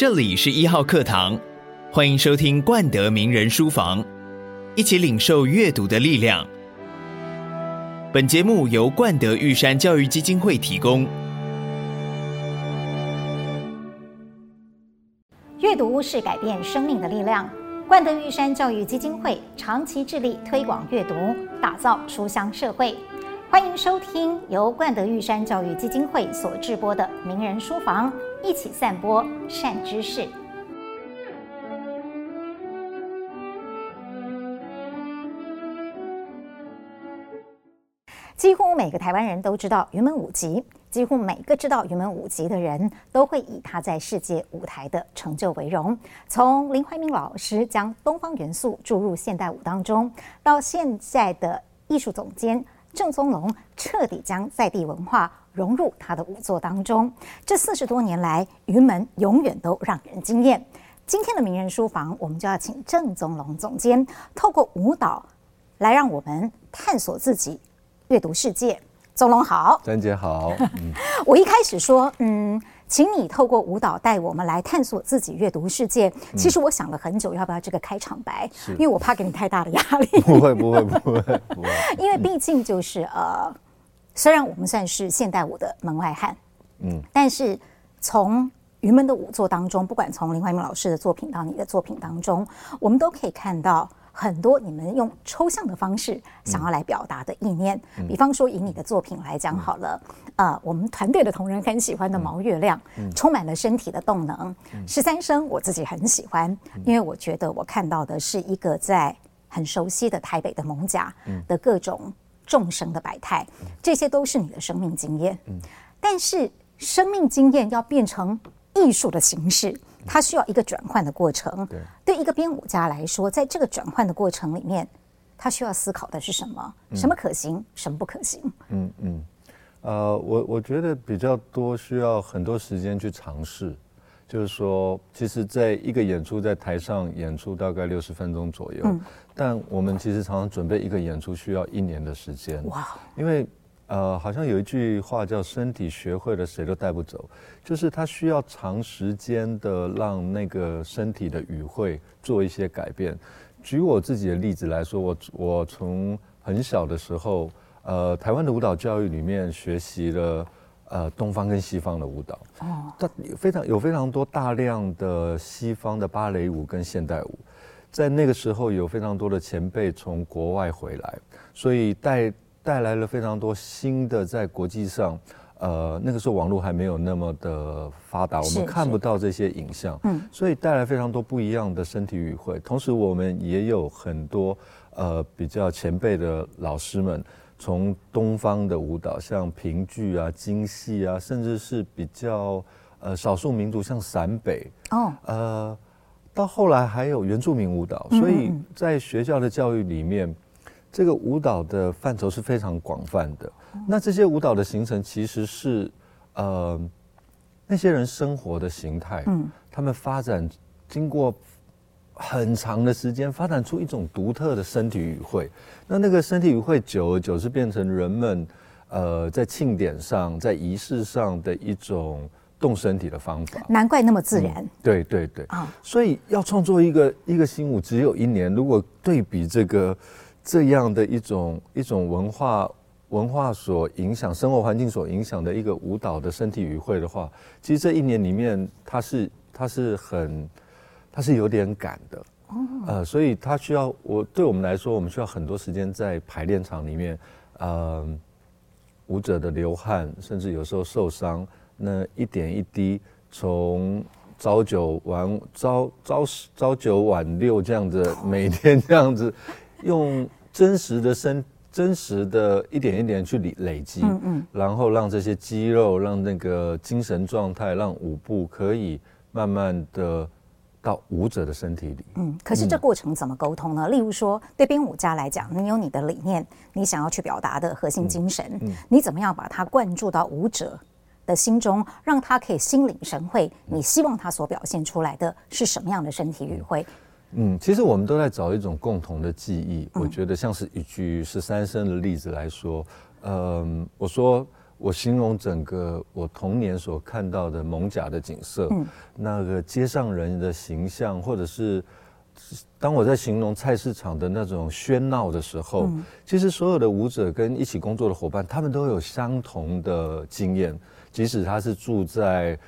这里是一号课堂，欢迎收听冠德名人书房，一起领受阅读的力量。本节目由冠德玉山教育基金会提供。阅读是改变生命的力量。冠德玉山教育基金会长期致力推广阅读，打造书香社会。欢迎收听由冠德玉山教育基金会所制播的名人书房，一起散播善知识。几乎每个台湾人都知道云门舞集，几乎每个知道云门舞集的人都会以他在世界舞台的成就为荣。从林怀民老师将东方元素注入现代舞当中，到现在的艺术总监郑宗龙彻底将在地文化融入他的舞作当中，这40多年来，云门永远都让人惊艳。今天的名人书房，我们就要请郑宗龙总监透过舞蹈来让我们探索自己，阅读世界。宗龙好。詹姐好。我一开始说请你透过舞蹈带我们来探索自己，阅读世界。其实我想了很久要不要这个开场白，因为我怕给你太大的压力。不会因为毕竟就是虽然我们算是现代舞的门外汉，但是从云门的舞作当中，不管从林怀民老师的作品到你的作品当中，我们都可以看到很多你们用抽象的方式想要来表达的意念，比方说以你的作品来讲好了，我们团队的同仁很喜欢的毛月亮，充满了身体的动能。13声我自己很喜欢，因为我觉得我看到的是一个在很熟悉的台北的艋舺的各种众生的百态，这些都是你的生命经验。但是生命经验要变成艺术的形式，它需要一个转换的过程。对一个编舞家来说，在这个转换的过程里面，他需要思考的是什么？什么可行，什么不可行？我觉得比较多需要很多时间去尝试。就是说，其实在一个演出，在台上演出大概60分钟左右，但我们其实常常准备一个演出需要1年的时间。哇！因为好像有一句话叫身体学会了谁都带不走，就是它需要长时间的让那个身体的语汇做一些改变。举我自己的例子来说，我从很小的时候，台湾的舞蹈教育里面学习了东方跟西方的舞蹈，它非常多大量的西方的芭蕾舞跟现代舞。在那个时候有非常多的前辈从国外回来，所以带来了非常多新的，在国际上，那个时候网络还没有那么的发达，我们看不到这些影像，所以带来非常多不一样的身体语汇。同时，我们也有很多比较前辈的老师们，从东方的舞蹈，像评剧啊、京戏啊，甚至是比较少数民族，像陕北到后来还有原住民舞蹈，所以在学校的教育里面，这个舞蹈的范畴是非常广泛的。那这些舞蹈的形成其实是那些人生活的形态，他们发展经过很长的时间，发展出一种独特的身体语汇。那个身体语汇久而久之变成人们在庆典上、在仪式上的一种动身体的方法，难怪那么自然。对所以要创作一个新舞只有1年，如果对比这样的一种文化所影响、生活环境所影响的一个舞蹈的身体语汇的话，其实这1年里面，它是有点赶的，所以它需要我们来说，我们需要很多时间在排练场里面，舞者的流汗，甚至有时候受伤，那一点一滴从朝九晚六这样子，每天这样子。用真实的一点一点去累积，然后让这些肌肉、让那个精神状态、让舞步可以慢慢的到舞者的身体里。可是这过程怎么沟通呢？例如说，对编舞家来讲，你有你的理念，你想要去表达的核心精神，你怎么样把它灌注到舞者的心中，让他可以心领神会？你希望他所表现出来的是什么样的身体语汇？其实我们都在找一种共同的记忆。我觉得像是以13声的例子来说，我说我形容整个我童年所看到的艋舺的景色，那个街上人的形象，或者是当我在形容菜市场的那种喧闹的时候，其实所有的舞者跟一起工作的伙伴，他们都有相同的经验，即使他是住在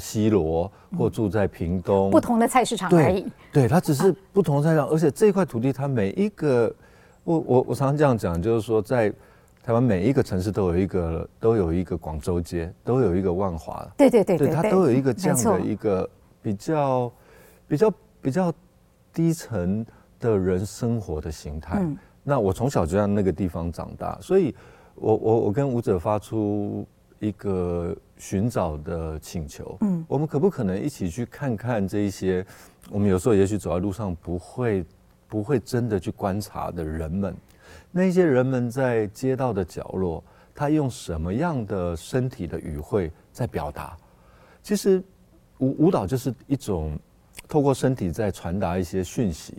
西螺或住在屏东，不同的菜市场而已。对，他只是不同菜市场，而且这块土地，它每一个，我常常这样讲，就是说在台湾每一个城市都有一个广州街，都有一个万华，对，它都有一个这样的一个比较低层的人生活的形态。那我从小就在那个地方长大，所以我跟舞者发出一个寻找的请求，我们可不可能一起去看看这一些我们有时候也许走在路上不会真的去观察的人们？那些人们在街道的角落，他用什么样的身体的语汇在表达？其实舞蹈就是一种透过身体在传达一些讯息。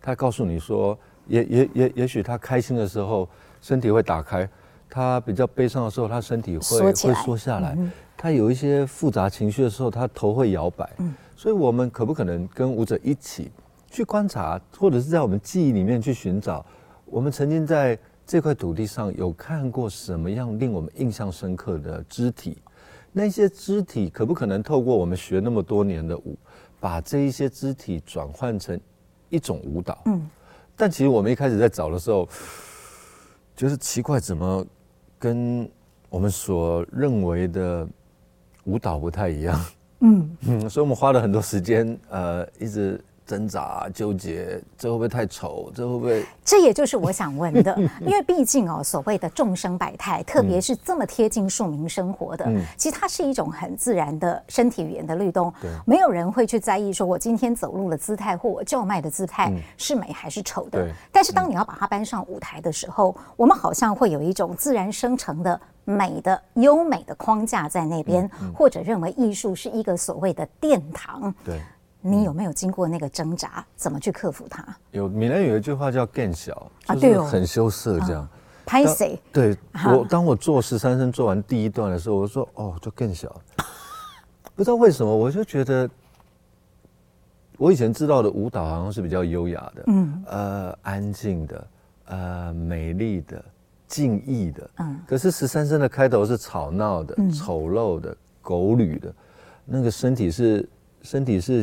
他告诉你说，也许他开心的时候身体会打开，他比较悲伤的时候他身体会缩下来，他有一些复杂情绪的时候他头会摇摆。所以我们可不可能跟舞者一起去观察，或者是在我们记忆里面去寻找，我们曾经在这块土地上有看过什么样令我们印象深刻的肢体？那些肢体可不可能透过我们学那么多年的舞，把这一些肢体转换成一种舞蹈？但其实我们一开始在找的时候，就是奇怪，怎么跟我们所认为的舞蹈不太一样？所以我们花了很多时间，一直挣扎纠结，这会不会太丑？这会不会？这也就是我想问的，因为毕竟所谓的众生百态，特别是这么贴近庶民生活的，其实它是一种很自然的身体语言的律动。没有人会去在意说我今天走路的姿态或我叫卖的姿态是美还是丑的。但是当你要把它搬上舞台的时候，我们好像会有一种自然生成的美的优美的框架在那边，或者认为艺术是一个所谓的殿堂。对。你有没有经过那个挣扎？怎么去克服它？有，闽南语有一句话叫更小，就是很羞涩这样。拍谁？对，当我做13声做完第一段的时候，我说哦，就更小。不知道为什么，我就觉得我以前知道的舞蹈好像是比较优雅的，安静的，美丽的，静逸的。可是13声的开头是吵闹的、丑陋的、狗履的，那个身体是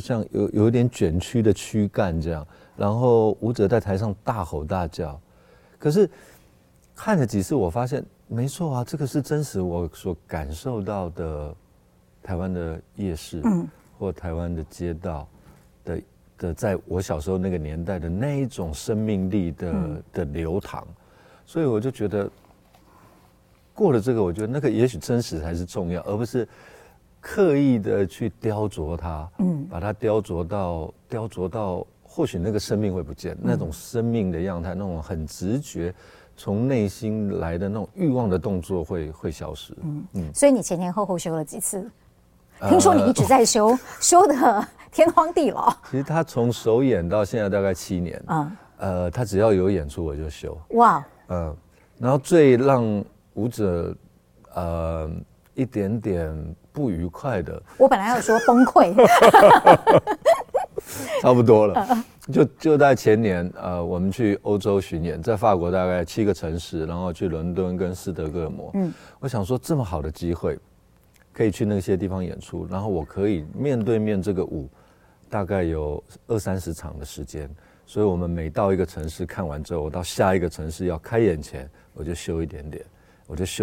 像有一点卷曲的躯干这样，然后舞者在台上大吼大叫，可是看了几次我发现没错啊，这个是真实我所感受到的台湾的夜市，或台湾的街道的在我小时候那个年代的那一种生命力的流淌。所以我就觉得过了这个，我觉得那个也许真实才是重要，而不是刻意的去雕琢它，把它雕琢到，或许那个生命会不见，那种生命的样态，那种很直觉，从内心来的那种欲望的动作会消失。所以你前前后后修了几次？听说你一直在修，修的天荒地老。其实他从首演到现在大概7年，他只要有演出我就修。哇，然后最让舞者一点点不愉快的，我本来要说崩溃差不多了，就在前年，我们去欧洲巡演，在法国大概7个城市，然后去伦敦跟斯德哥尔摩。我想说这么好的机会可以去那些地方演出，然后我可以面对面这个舞大概有20-30场的时间，所以我们每到一个城市看完之后，我到下一个城市要开演前我就修一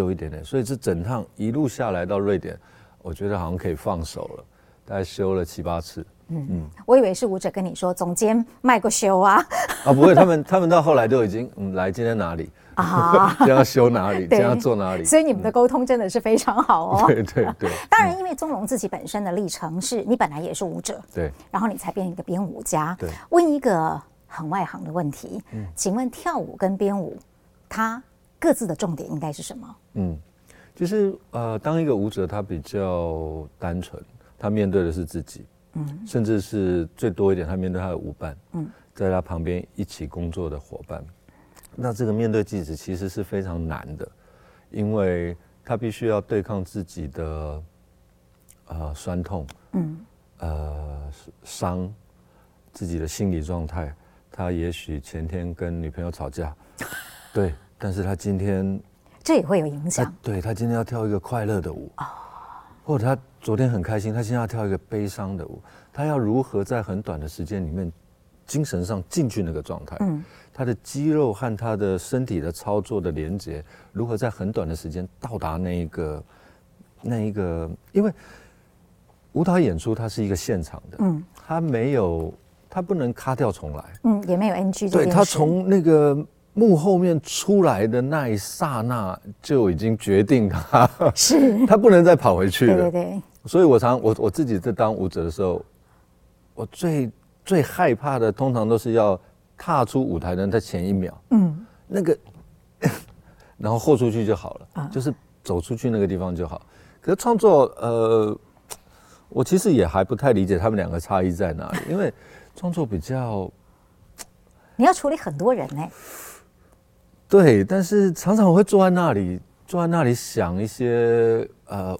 点点，所以这整趟一路下来到瑞典，我觉得好像可以放手了，大概修了7-8次。我以为是舞者跟你说总监卖过修啊。不会，他们到后来都已经来今天哪里啊，这要修哪里，这要做哪里，所以你们的沟通真的是非常好哦。对。当然因为宗龙自己本身的历程是你本来也是舞者，对，然后你才变一个编舞家。对，问一个很外行的问题，请问跳舞跟编舞它各自的重点应该是什么？就是当一个舞者他比较单纯，他面对的是自己，甚至是最多一点，他面对他的舞伴，在他旁边一起工作的伙伴。那这个面对自己其实是非常难的，因为他必须要对抗自己的酸痛，伤，自己的心理状态。他也许前天跟女朋友吵架，对，但是他今天这也会有影响。对，他今天要跳一个快乐的舞，或者他昨天很开心，他现在要跳一个悲伤的舞。他要如何在很短的时间里面，精神上进去那个状态？他的肌肉和他的身体的操作的连接，如何在很短的时间到达那一个？因为舞蹈演出它是一个现场的，它没有，它不能卡掉重来，也没有 NG。对，它从那个幕后面出来的那一刹那就已经决定他是他不能再跑回去了。对对对，所以我自己在当舞者的时候，我最害怕的通常都是要踏出舞台的在前一秒，那个然后豁出去就好了，就是走出去那个地方就好。可是创作我其实也还不太理解他们两个差异在哪里，因为创作比较你要处理很多人欸。对，但是常常我会坐在那里想一些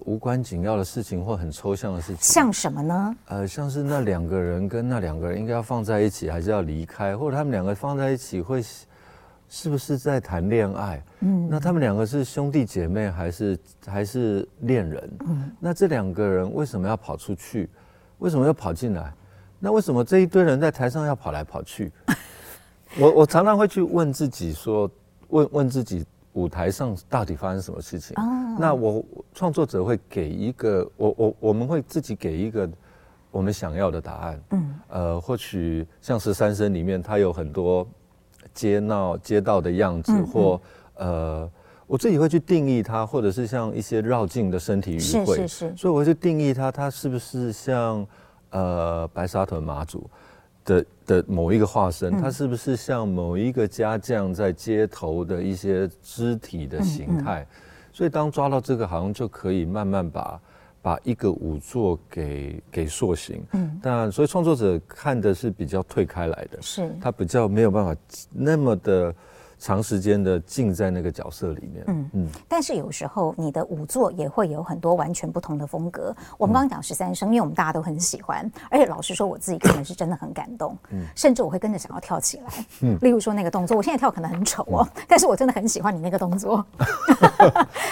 无关紧要的事情或很抽象的事情。像什么呢？像是那两个人应该要放在一起还是要离开，或者他们两个放在一起会是不是在谈恋爱？那他们两个是兄弟姐妹还是恋人？那这两个人为什么要跑出去？为什么要跑进来？那为什么这一堆人在台上要跑来跑去？我常常会去问自己说。问自己舞台上到底发生什么事情，那我创作者会给一个我们会自己给一个我们想要的答案。或许像13声里面它有很多街道的样子，或我自己会去定义它，或者是像一些绕境的身体语汇，是所以我就定义它是不是像白沙屯马祖的某一个化身，它是不是像某一个家将在街头的一些肢体的形态？所以当抓到这个，好像就可以慢慢把一个舞作给塑形。但所以创作者看的是比较退开来的，是他比较没有办法那么的长时间的浸在那个角色里面。但是有时候你的舞作也会有很多完全不同的风格。我们刚刚讲13声，因为我们大家都很喜欢，而且老实说我自己可能是真的很感动，甚至我会跟着想要跳起来。例如说那个动作，我现在跳可能很丑哦，但是我真的很喜欢你那个动作。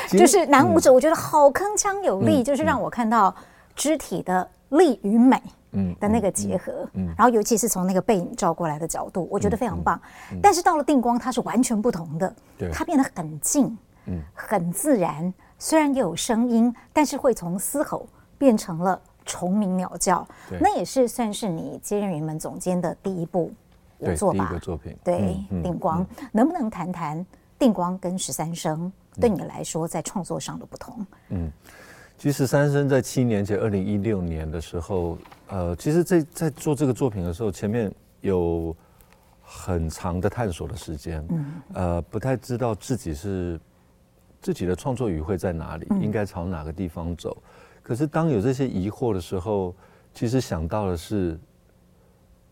就是男舞者我觉得好铿锵有力，就是让我看到肢体的力与美的那个结合，然后尤其是从那个背影照过来的角度，我觉得非常棒。但是到了定光，它是完全不同的，它变得很静，很自然。虽然也有声音，但是会从嘶吼变成了虫鸣鸟叫。那也是算是你接任云门总监的第一部舞作吧？第一个作品。对，定光，能不能谈谈定光跟13声对你来说在创作上的不同？其实13声在7年前，2016年的时候，其实在做这个作品的时候，前面有很长的探索的时间，不太知道自己的创作语汇在哪里，应该朝哪个地方走。可是当有这些疑惑的时候，其实想到的是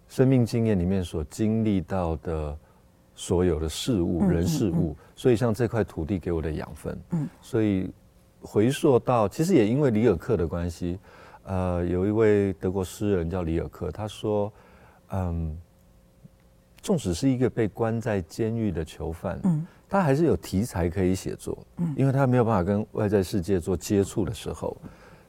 生命经验里面所经历到的所有的事物、人事物，所以像这块土地给我的养分，所以。回溯到，其实也因为里尔克的关系，有一位德国诗人叫里尔克，他说，纵使是一个被关在监狱的囚犯，他还是有题材可以写作，因为他没有办法跟外在世界做接触的时候，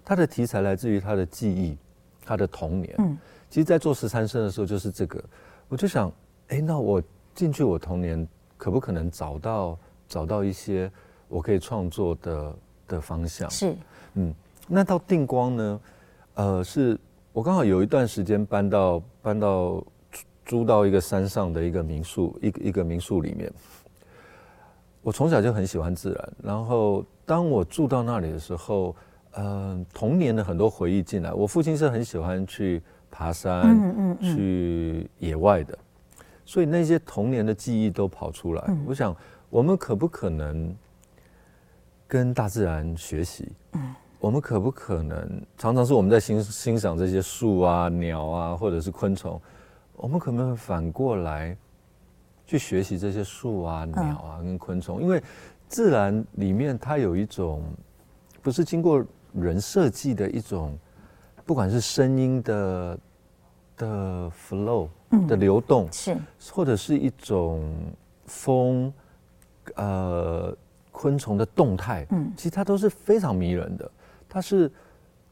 他的题材来自于他的记忆，他的童年。其实，在做13声的时候，就是这个，我就想，那我进去我童年，可不可能找到一些我可以创作的方向是，那到定光呢？是我刚好有一段时间搬到租到一个山上的一个民宿，一个民宿里面。我从小就很喜欢自然，然后当我住到那里的时候，童年的很多回忆进来。我父亲是很喜欢去爬山，去野外的，所以那些童年的记忆都跑出来。我想，我们可不可能？跟大自然学习，我们可不可能常常是我们在欣赏这些树啊、鸟啊，或者是昆虫，我们可不可以反过来去学习这些树啊、鸟啊跟昆虫？因为自然里面它有一种不是经过人设计的一种，不管是声音的 flow 的流动，是或者是一种风，昆虫的动态，其实它都是非常迷人的。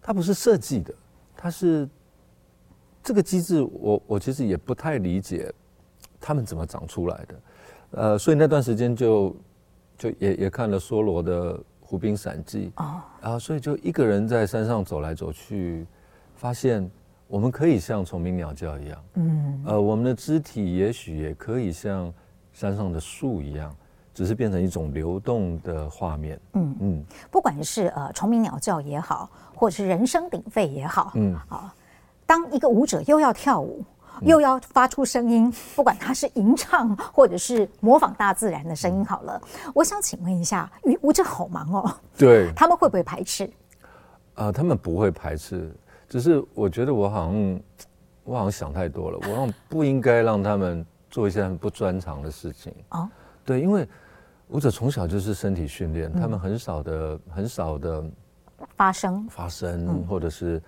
它不是设计的，它是这个机制我其实也不太理解他们怎么长出来的。所以那段时间就也看了梭罗的《湖滨散记》啊，所以就一个人在山上走来走去，发现我们可以像虫鸣鸟叫一样，我们的肢体也许也可以像山上的树一样，只是变成一种流动的画面。不管是虫鸣鸟叫也好，或者是人声鼎沸也好，当一个舞者又要跳舞，又要发出声音，不管它是吟唱或者是模仿大自然的声音好了，我想请问一下，舞者好忙哦，对，他们会不会排斥？他们不会排斥，只是我觉得我好像想太多了，我好像不应该让他们做一些很不专长的事情。对，因为舞者从小就是身体训练，他们很少的发声、或者是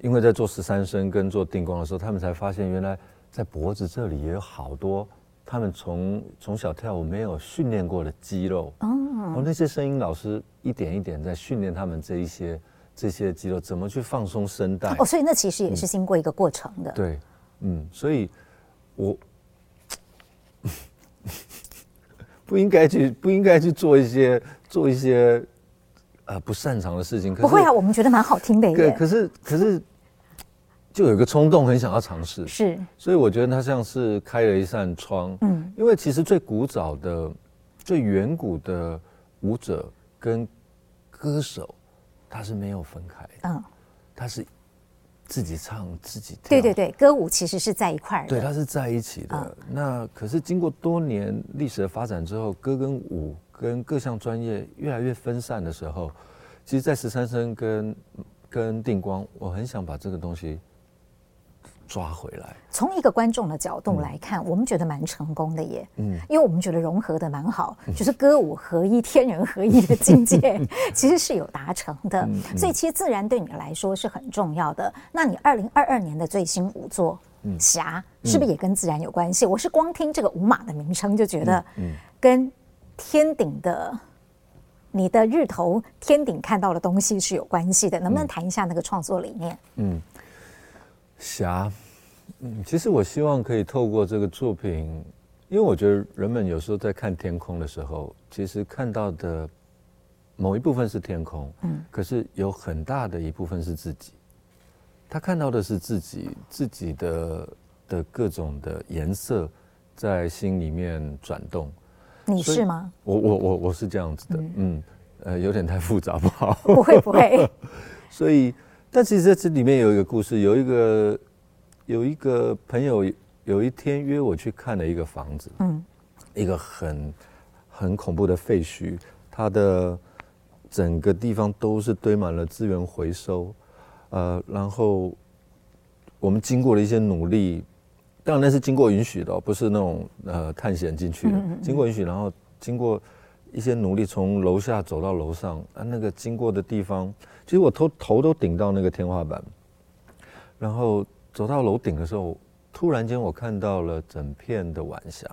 因为在做13声跟做定光的时候，他们才发现原来在脖子这里也有好多他们从小跳舞没有训练过的肌肉。然后那些声音老师一点一点在训练他们这些肌肉怎么去放松声带。所以那其实也是经过一个过程的。对，所以我不应该去做一些不擅长的事情。可是不会啊，我们觉得蛮好听的耶。可是就有一个冲动很想要尝试，是，所以我觉得它像是开了一扇窗。因为其实最古早的、最远古的舞者跟歌手，他是没有分开的。他是自己唱自己跳。对，歌舞其实是在一块的。对，它是在一起的。那可是经过多年历史的发展之后，歌跟舞跟各项专业越来越分散的时候，其实在13声跟定光，我很想把这个东西抓回来。从一个观众的角度来看，我们觉得蛮成功的耶。因为我们觉得融合的蛮好，就是歌舞合一、天人合一的境界，其实是有达成的。所以其实自然对你来说是很重要的。那你2022年的最新舞作《霞》是不是也跟自然有关系？我是光听这个舞马的名称就觉得，跟天顶的你的日头天顶看到的东西是有关系的。能不能谈一下那个创作理念？霞，其实我希望可以透过这个作品，因为我觉得人们有时候在看天空的时候，其实看到的某一部分是天空，可是有很大的一部分是自己。他看到的是自己的各种的颜色在心里面转动。你是吗？我是这样子的，有点太复杂不好。不会。所以。但其实在这里面有一个故事，有一个朋友有一天约我去看了一个房子，一个很恐怖的废墟，它的整个地方都是堆满了资源回收，然后我们经过了一些努力，当然那是经过允许的，不是那种探险进去的，经过允许，然后经过一些努力从楼下走到楼上，那个经过的地方，其实我头都顶到那个天花板，然后走到楼顶的时候，突然间我看到了整片的晚霞。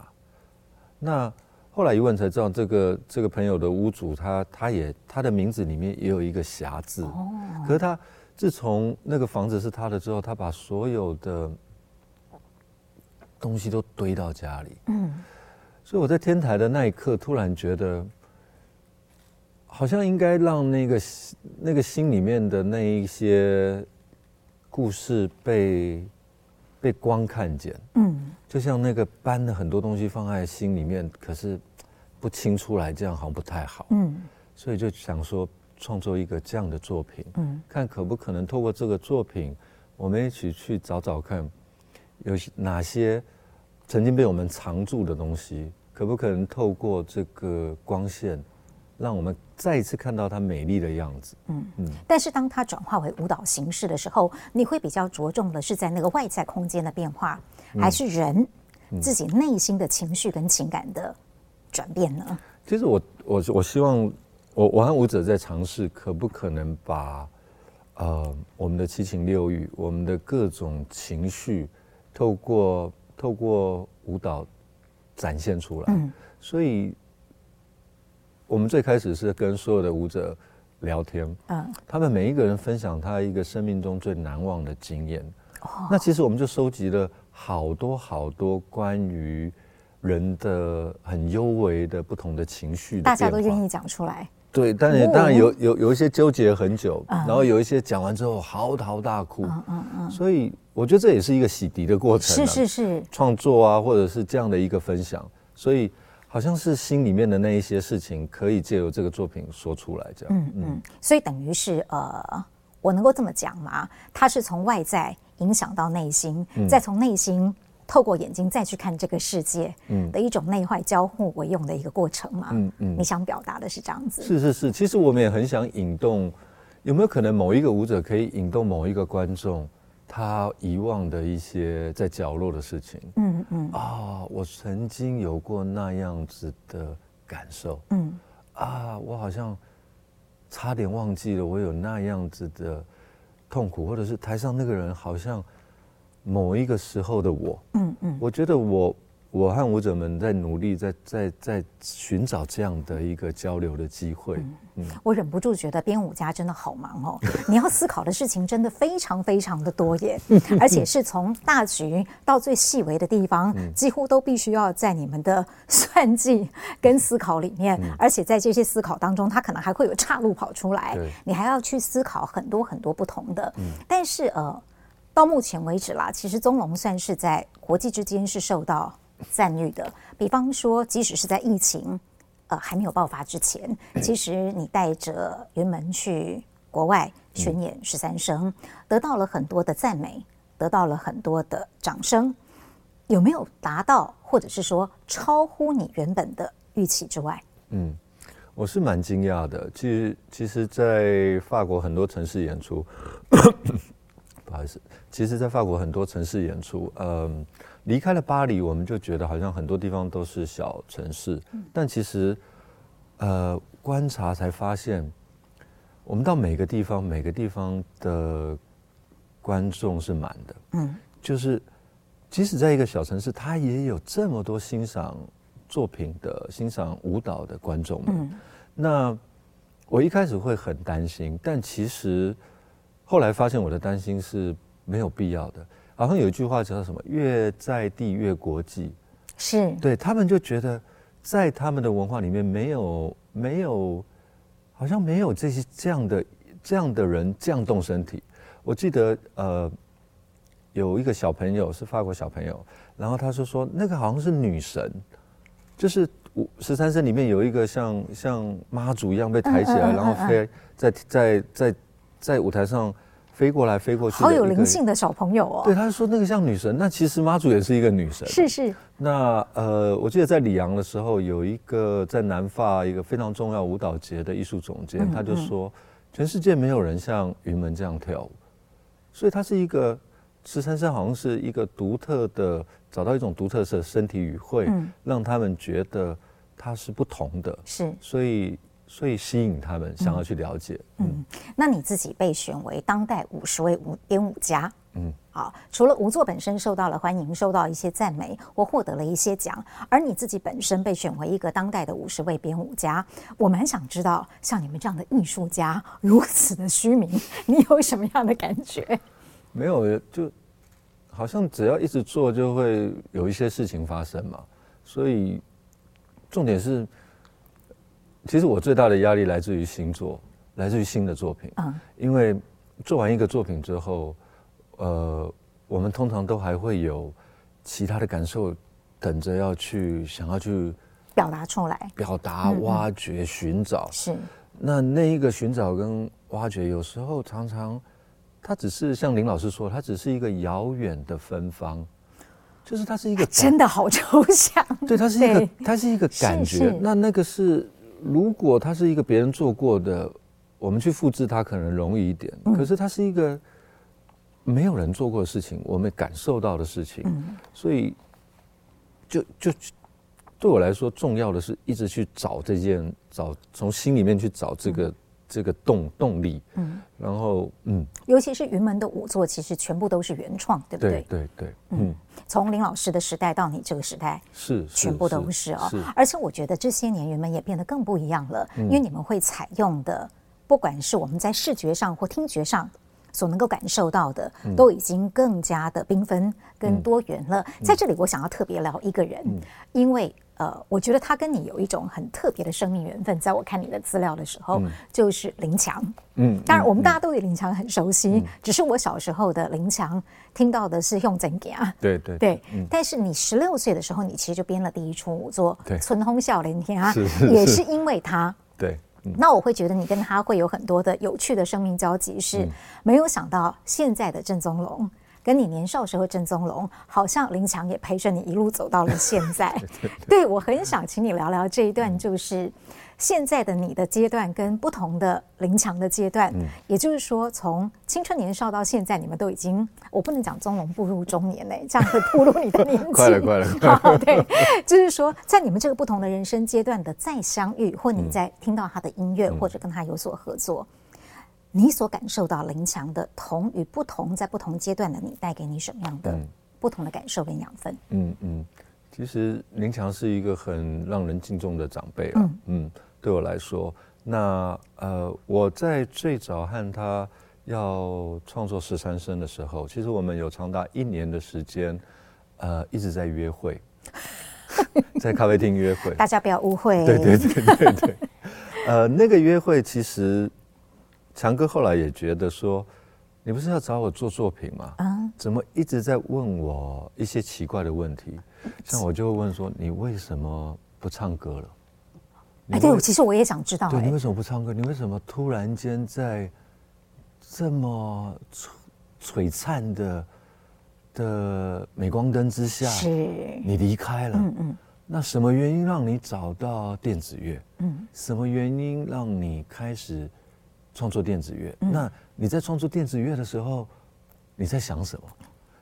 那后来一问才知道，这个朋友的屋主他的名字里面也有一个霞字。可是他自从那个房子是他的之后，他把所有的东西都堆到家里。所以我在天台的那一刻，突然觉得，好像应该让那个心里面的那一些故事被光看见。就像那个搬了很多东西放在心里面，可是不清出来，这样好像不太好。所以就想说，创作一个这样的作品，看可不可能透过这个作品，我们一起去找找看，有哪些曾经被我们藏住的东西，可不可能透过这个光线，让我们再一次看到它美丽的样子？但是当它转化为舞蹈形式的时候，你会比较着重的是在那个外在空间的变化，还是人自己内心的情绪跟情感的转变呢？其实我希望我和舞者在尝试可不可能把我们的七情六欲，我们的各种情绪，透过舞蹈展现出来。嗯，所以我们最开始是跟所有的舞者聊天，嗯，他们每一个人分享他一个生命中最难忘的经验。哦，那其实我们就收集了好多好多关于人的很幽微的不同的情绪的变化，大家都愿意讲出来。对，当然有一些纠结很久，然后有一些讲完之后嚎啕大哭，所以我觉得这也是一个洗涤的过程，是是是，创作啊，或者是这样的一个分享，所以好像是心里面的那一些事情可以借由这个作品说出来，这样。嗯嗯，所以等于是我能够这么讲嘛？它是从外在影响到内心，再从内心透过眼睛再去看这个世界的一种内外交互为用的一个过程嘛。嗯嗯，你想表达的是这样子。是是是，其实我们也很想引动，有没有可能某一个舞者可以引动某一个观众他遗忘的一些在角落的事情。嗯嗯，啊，我曾经有过那样子的感受。嗯，啊，我好像差点忘记了我有那样子的痛苦，或者是台上那个人好像某一个时候的我。嗯嗯，我觉得我和舞者们在努力在寻找这样的一个交流的机会。我忍不住觉得编舞家真的好忙哦，你要思考的事情真的非常非常的多耶，而且是从大局到最细微的地方，几乎都必须要在你们的算计跟思考里面，而且在这些思考当中，它可能还会有岔路跑出来，你还要去思考很多很多不同的。但是到目前为止啦，其实宗龙算是在国际之间是受到赞誉的，比方说即使是在疫情还没有爆发之前，其实你带着云门去国外巡演13声，得到了很多的赞美，得到了很多的掌声，有没有达到或者是说超乎你原本的预期之外？嗯，我是蛮惊讶的，其实在法国很多城市演出不好意思，其实在法国很多城市演出，离开了巴黎，我们就觉得好像很多地方都是小城市，但其实，观察才发现，我们到每个地方的观众是满的，就是即使在一个小城市，他也有这么多欣赏作品的、欣赏舞蹈的观众们。那我一开始会很担心，但其实后来发现我的担心是没有必要的。好像有一句话叫什么"越在地越国际"，是对他们就觉得在他们的文化里面没有，好像没有这些这样的人这样动身体。我记得有一个小朋友是法国小朋友，然后他说那个好像是女神，就是13声里面有一个像妈祖一样被抬起来，然后飞在舞台上飞过来飞过去，好有灵性的小朋友哦。对，他说那个像女神，那其实妈祖也是一个女神。是是。那我记得在里昂的时候，有一个在南法一个非常重要舞蹈节的艺术总监，他就说全世界没有人像云门这样跳舞，所以他是一个13声好像是一个独特的，找到一种独特的身体语汇，让他们觉得他是不同的。是，所以吸引他们想要去了解。那你自己被选为当代50位编舞家。好，除了舞作本身受到了欢迎，受到一些赞美或获得了一些奖，而你自己本身被选为一个当代的50位编舞家，我蛮想知道像你们这样的艺术家如此的虚名，你有什么样的感觉？没有，就好像只要一直做就会有一些事情发生嘛，所以重点是其实我最大的压力来自于新作，来自于新的作品。因为做完一个作品之后，我们通常都还会有其他的感受等着要去想要去表达出来，表达、挖掘、寻找。是。那一个寻找跟挖掘，有时候常常它只是像林老师说，它只是一个遥远的芬芳。就是它是一个真的好抽象。对，它是一个感觉。是是。那个是。如果它是一个别人做过的，我们去复制它可能容易一点，可是它是一个没有人做过的事情，我们感受到的事情，所以就对我来说重要的是一直去找这件，从心里面去找这个、动力，然后尤其是云门的舞作其实全部都是原创，对不对？对，从林老师的时代到你这个时代是全部都是哦，而且我觉得这些年云门也变得更不一样了，因为你们会采用的不管是我们在视觉上或听觉上所能够感受到的，都已经更加的缤纷跟多元了。在这里我想要特别聊一个人，因为我觉得他跟你有一种很特别的生命缘分。在我看你的资料的时候，就是林强。当然我们大家都对林强很熟悉，只是我小时候的林强听到的是用真假。对。但是你16岁的时候，你其实就编了第一出舞作《春风笑脸天》啊，也是因为他。对。那我会觉得你跟他会有很多的有趣的生命交集，是没有想到现在的郑宗龙跟你年少时候郑宗龙，好像林强也陪着你一路走到了现在。对，我很想请你聊聊这一段，就是现在的你的阶段跟不同的林强的阶段，也就是说从青春年少到现在，你们都已经，我不能讲宗龙步入中年嘞，这样会暴露你的年纪。快了。对，就是说在你们这个不同的人生阶段的再相遇，或你在听到他的音乐，或者跟他有所合作。你所感受到林强的同与不同，在不同阶段的你带给你什么样的不同的感受跟养分？其实林强是一个很让人敬重的长辈了。对我来说，那我在最早和他要创作《十三生》的时候，其实我们有长达1年的时间，一直在约会，在咖啡厅约会。大家不要误会。对。那个约会其实。强哥后来也觉得说，你不是要找我做作品吗？怎么一直在问我一些奇怪的问题？像我就会问说，你为什么不唱歌了？对，其实我也想知道。对，你为什么不唱歌？你为什么突然间在这么璀璨的镁光灯之下，你离开了？那什么原因让你找到电子乐？什么原因让你开始？创作电子乐，那你在创作电子乐的时候，你在想什么？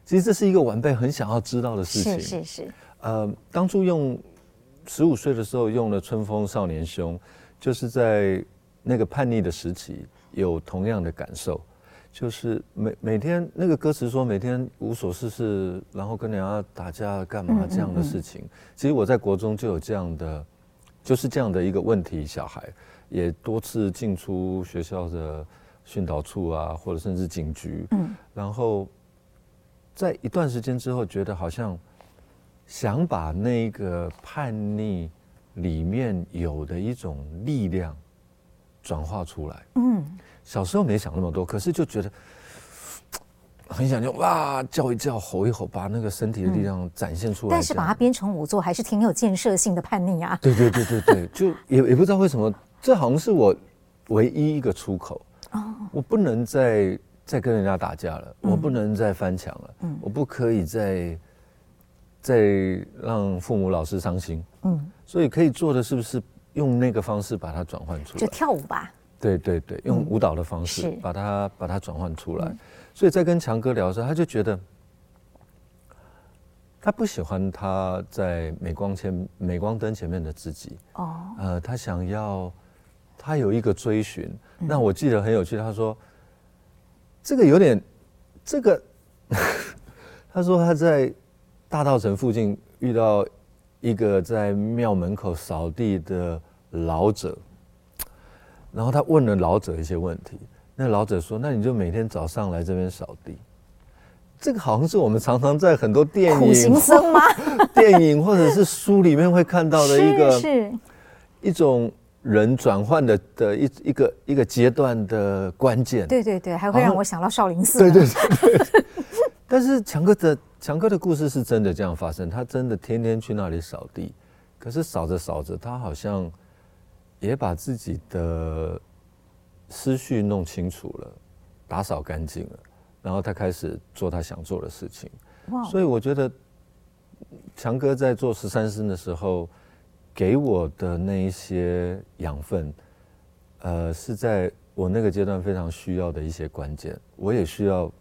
其实这是一个晚辈很想要知道的事情。是。当初用15岁的时候用了《春风少年兄》，就是在那个叛逆的时期有同样的感受，就是每天那个歌词说每天无所事事，然后跟人家打架干嘛这样的事情。其实我在国中就有这样的，就是这样的一个问题小孩。也多次进出学校的训导处啊，或者甚至警局。然后在一段时间之后，觉得好像想把那个叛逆里面有的一种力量转化出来。小时候没想那么多，可是就觉得很想就哇叫一叫、吼一吼，把那个身体的力量展现出来。但是把它编成舞作，还是挺有建设性的叛逆啊。对，就也不知道为什么。这好像是我唯一一个出口，我不能再跟人家打架了，我不能再翻墙了，我不可以再让父母老师伤心，所以可以做的是不是用那个方式把它转换出来？就跳舞吧。对，用舞蹈的方式把它转换出来。所以在跟强哥聊的时候，他就觉得他不喜欢他在镁光灯前面的自己，他想要。他有一个追寻，那我记得很有趣。他说：“这个有点，这个。”他说他在大稻埕附近遇到一个在庙门口扫地的老者，然后他问了老者一些问题。那老者说：“那你就每天早上来这边扫地。”这个好像是我们常常在很多电影、苦行僧吗？电影或者是书里面会看到的一种。人转换的一个阶段的关键，对，还会让我想到少林寺。对。但是强哥的故事是真的这样发生，他真的天天去那里扫地，可是扫着扫着，他好像也把自己的思绪弄清楚了，打扫干净了，然后他开始做他想做的事情。所以我觉得强哥在做13生的时候。给我的那一些养分，是在我那个阶段非常需要的一些关键。我也需要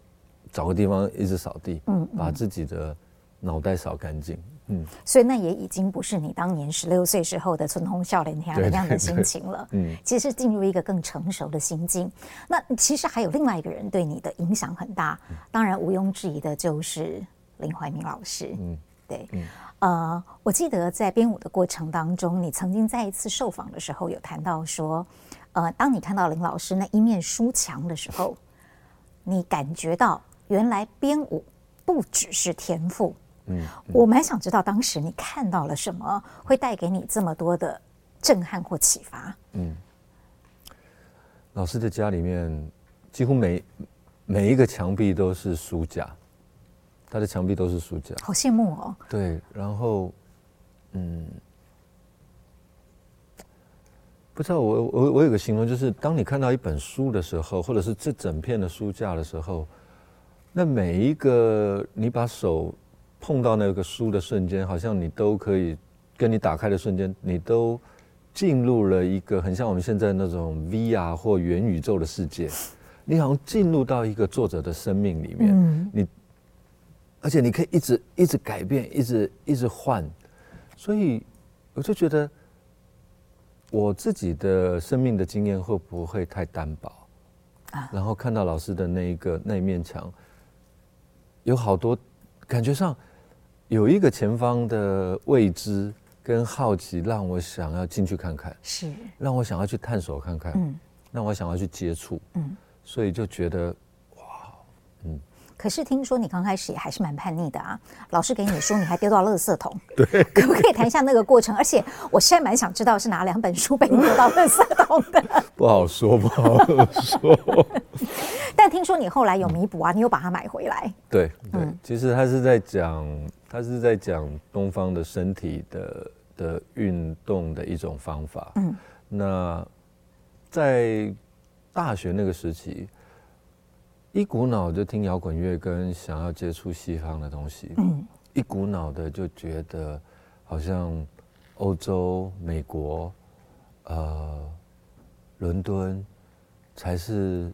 找个地方一直扫地，把自己的脑袋扫干净。嗯，所以那也已经不是你当年16岁时候的春风笑脸那样的心情了。对对对，嗯，其实进入一个更成熟的心境。那其实还有另外一个人对你的影响很大，当然毋庸置疑的就是林怀民老师。嗯，对，嗯，我记得在编舞的过程当中，你曾经在一次受访的时候有谈到说，当你看到林老师那一面书墙的时候，你感觉到原来编舞不只是天赋。嗯，我蛮想知道当时你看到了什么会带给你这么多的震撼或启发。嗯，老师的家里面几乎每一个墙壁都是书架，他的墙壁都是书架，好羡慕哦。对，然后嗯，不知道我有个形容，就是当你看到一本书的时候，或者是这整片的书架的时候，那每一个你把手碰到那个书的瞬间，好像你都可以跟你打开的瞬间，你都进入了一个很像我们现在那种 VR 或元宇宙的世界，你好像进入到一个作者的生命里面。嗯，你而且你可以一直改变，一直换，所以我就觉得我自己的生命的经验会不会太单薄啊？然后看到老师的那一面墙，有好多感觉上有一个前方的未知跟好奇，让我想要进去看看，是让我想要去探索看看，嗯，让我想要去接触，嗯，所以就觉得哇，嗯。可是听说你刚开始也还是蛮叛逆的啊，老师给你书你还丢到垃圾桶，对，可不可以谈一下那个过程？而且我现在蛮想知道是哪2本书被你丢到垃圾桶的。不好说。但听说你后来有弥补啊，你有把它买回来。对对，嗯，其实他是在讲东方的身体的运动的一种方法。嗯，那在大学那个时期，一股脑就听摇滚乐跟想要接触西方的东西。嗯，一股脑的就觉得好像欧洲、美国、伦敦才是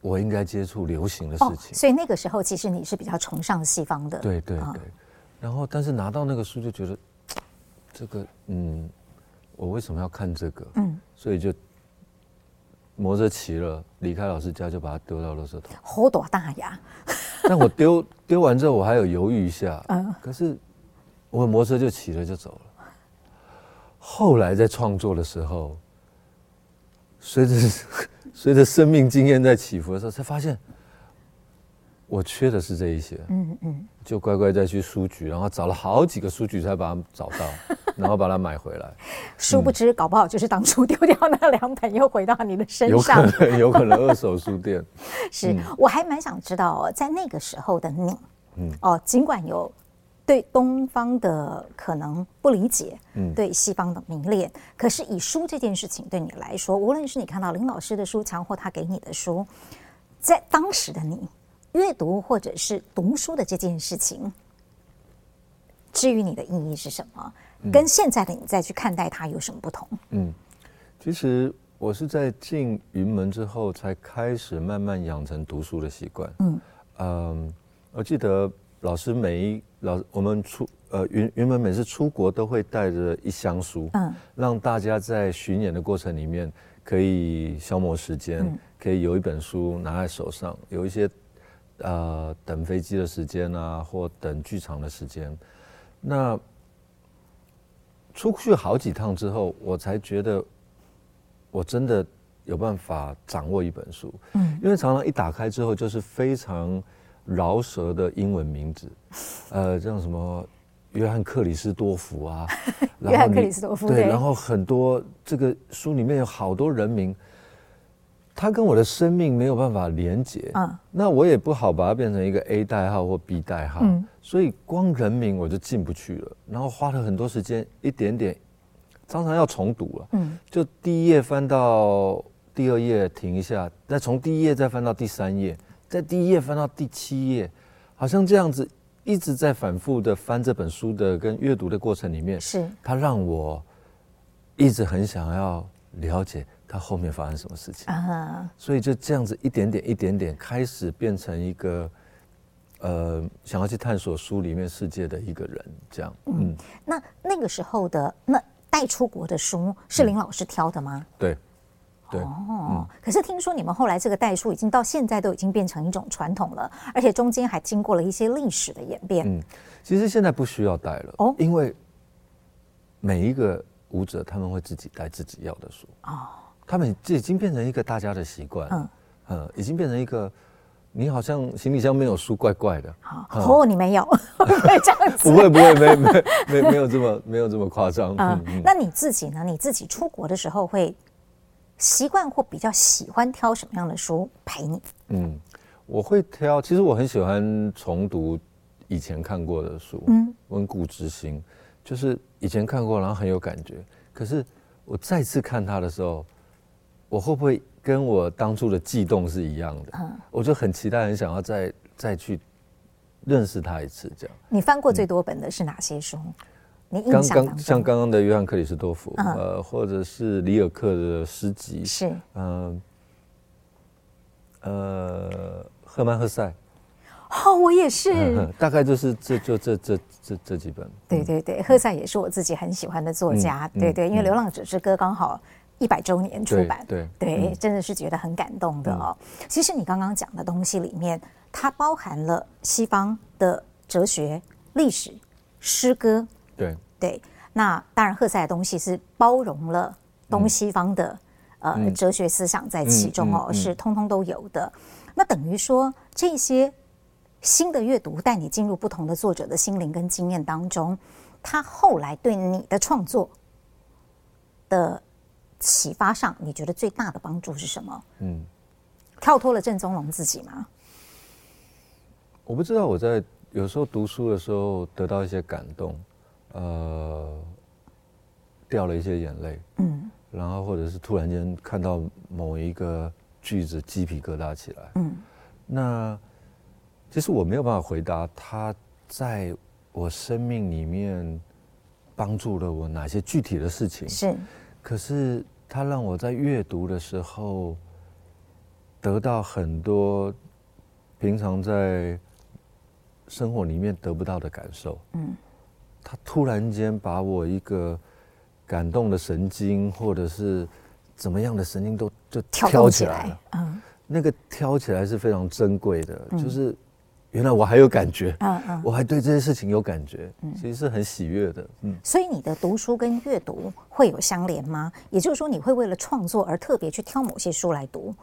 我应该接触流行的事情。哦，所以那个时候其实你是比较崇尚西方的。对对对，哦，然后但是拿到那个书就觉得这个，嗯，我为什么要看这个？嗯，所以就磨着齐了，离开老师家就把它丢到垃圾桶。好大呀！但我丢完之后，我还有犹豫一下。嗯，可是我摩托车就骑了就走了。后来在创作的时候，随着生命经验在起伏的时候，才发现我缺的是这一些。嗯嗯，就乖乖再去书局，然后找了好几个书局才把它找到。然后把它买回来，殊不知，搞不好就是当初丢掉那2本又回到你的身上。有可能2手书店。是，嗯，我还蛮想知道，哦，在那个时候的你，嗯，哦，尽管有对东方的可能不理解，嗯，对西方的迷恋，可是以书这件事情对你来说，无论是你看到林老师的书墙或他给你的书，在当时的你阅读或者是读书的这件事情，至于你的意义是什么？跟现在的你再去看待它有什么不同？嗯，其实我是在进云门之后才开始慢慢养成读书的习惯。嗯，我记得老师我们云门每次出国都会带着一箱书，嗯，让大家在巡演的过程里面可以消磨时间，嗯，可以有一本书拿在手上，有一些等飞机的时间啊，或等剧场的时间，那。出去好几趟之后，我才觉得我真的有办法掌握一本书。嗯，因为常常一打开之后就是非常饶舌的英文名字，像什么约翰克里斯多夫啊，约翰克里斯多夫，对，然后很多这个书里面有好多人名，他跟我的生命没有办法连结，嗯，那我也不好把它变成一个 A 代号或 B 代号，嗯，所以光人名我就进不去了，然后花了很多时间一点点，常常要重读了，嗯，就第一页翻到第二页停一下，再从第一页再翻到第三页，再第一页翻到第7页，好像这样子一直在反复的翻这本书的跟阅读的过程里面，是它让我一直很想要了解它后面发生什么事情啊，所以就这样子一点点开始变成一个想要去探索书里面世界的一个人，这样。嗯，那个时候的那带出国的书是林老师挑的吗？对，对。哦，可是听说你们后来这个带书已经到现在都已经变成一种传统了，而且中间还经过了一些历史的演变。嗯，其实现在不需要带了，哦，因为每一个舞者他们会自己带自己要的书。哦，他们已经变成一个大家的习惯。嗯，已经变成一个。你好像行李箱没有书，怪怪的。好，哦，你没有，会这样子？不会，没有这么夸张。那你自己呢？你自己出国的时候会习惯或比较喜欢挑什么样的书陪你？嗯，我会挑，其实我很喜欢重读以前看过的书，温故知新，就是以前看过，然后很有感觉。可是我再次看它的时候，我会不会？跟我当初的悸动是一样的，我就很期待，很想要再去认识他一次，这样。你翻过最多本的是哪些书？你印象当中像刚刚的约翰克里斯多夫，或者是里尔克的诗集，是，赫曼·赫塞。哦，我也是。大概就是这几本。对对对，赫塞也是我自己很喜欢的作家。对对，因为《流浪者之歌》刚好。100周年出版，对，真的是觉得很感动的哦。其实你刚刚讲的东西里面，它包含了西方的哲学、历史、诗歌，对。那当然，赫塞的东西是包容了东西方的哲学思想在其中哦，是通通都有的。那等于说，这些新的阅读带你进入不同的作者的心灵跟经验当中，他后来对你的创作的。启发上，你觉得最大的帮助是什么？嗯，跳脱了郑宗龙自己吗？我不知道，我在有时候读书的时候得到一些感动，掉了一些眼泪，然后或者是突然间看到某一个句子鸡皮疙瘩起来，那其实我没有办法回答他在我生命里面帮助了我哪些具体的事情是。可是它让我在阅读的时候得到很多平常在生活里面得不到的感受。嗯，它突然间把我一个感动的神经，或者是怎么样的神经都就挑起来了。那个挑起来是非常珍贵的，就是原来我还有感觉，我还对这些事情有感觉，其实是很喜悦的。所以你的读书跟阅读会有相连吗？也就是说，你会为了创作而特别去挑某些书来读，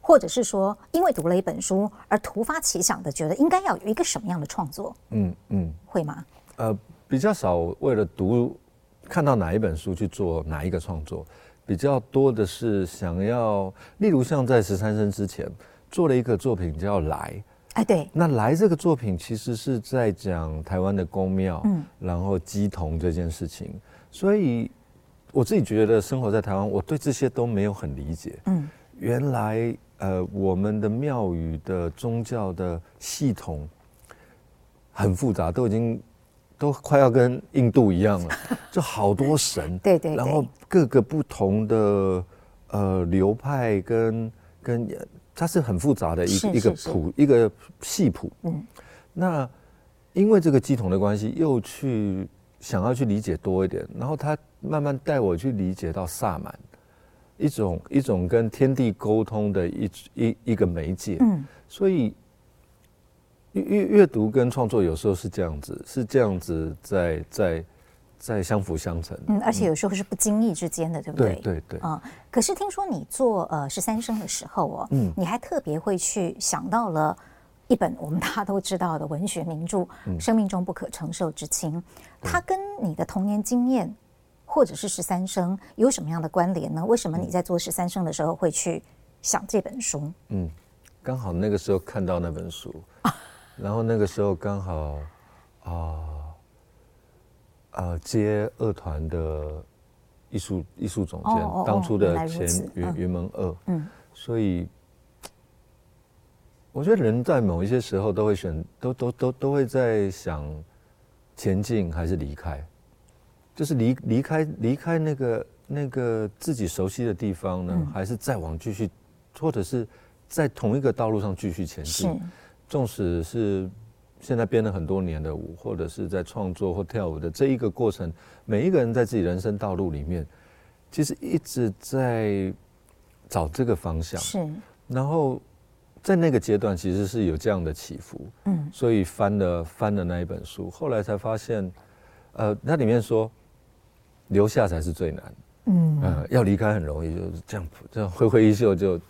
或者是说，因为读了一本书而突发奇想的觉得应该要有一个什么样的创作？会吗？比较少为了读看到哪一本书去做哪一个创作，比较多的是想要，例如像在13生之前做了一个作品叫《来》。哎，对，那来这个作品其实是在讲台湾的公庙，然后乩童这件事情，所以我自己觉得生活在台湾，我对这些都没有很理解。原来我们的庙宇的宗教的系统很复杂，都快要跟印度一样了，就好多神，对，然后各个不同的流派跟。它是很复杂的一个系谱。那因为这个乩童的关系，又去想要去理解多一点，然后他慢慢带我去理解到萨满，一种跟天地沟通的一个媒介。所以阅读跟创作有时候是这样子在相辅相成，而且有时候是不经意之间的，对不对？对。可是听说你做13生的时候哦，你还特别会去想到了一本我们大家都知道的文学名著《生命中不可承受之轻》，它跟你的童年经验或者是13生有什么样的关联呢？为什么你在做13生的时候会去想这本书？刚好那个时候看到那本书，然后那个时候刚好接二团的艺术总监，当初的前云门二，所以我觉得人在某一些时候都会都会在想前进还是离开，就是离开那个自己熟悉的地方呢，还是再往继续，或者是在同一个道路上继续前进，纵使是现在编了很多年的舞，或者是在创作或跳舞的这一个过程，每一个人在自己人生道路里面，其实一直在找这个方向。是。然后在那个阶段其实是有这样的起伏，嗯，所以翻了那一本书，后来才发现，那里面说留下才是最难，嗯，要离开很容易，就这样挥衣袖就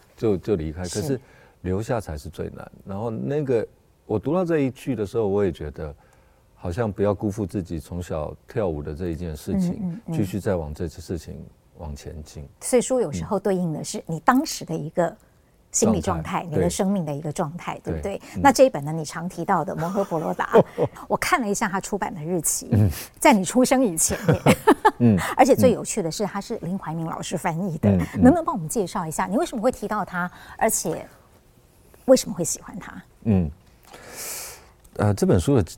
离开，可是留下才是最难。然后那个我读到这一句的时候，我也觉得好像不要辜负自己从小跳舞的这一件事情，继续再往这件事情往前进。所以书有时候对应的是你当时的一个心理状态，你的生命的一个状态，对不对？那这一本呢，你常提到的《摩诃婆罗达》我看了一下它出版的日期，在你出生以前而且最有趣的是它是林怀民老师翻译的，能不能帮我们介绍一下你为什么会提到它，而且为什么会喜欢它？这本书的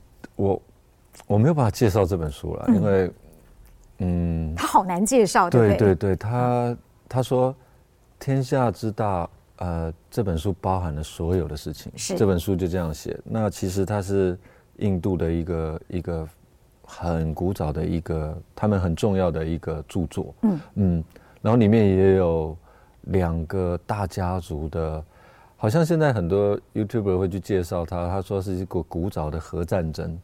我没有办法介绍这本书了，因为它好难介绍，对不对？对，他说天下之大，这本书包含了所有的事情，这本书就这样写。那其实它是印度的一个很古早的一个他们很重要的一个著作，然后里面也有两个大家族的，好像现在很多 YouTuber 会去介绍它，他说是一个古早的核战争，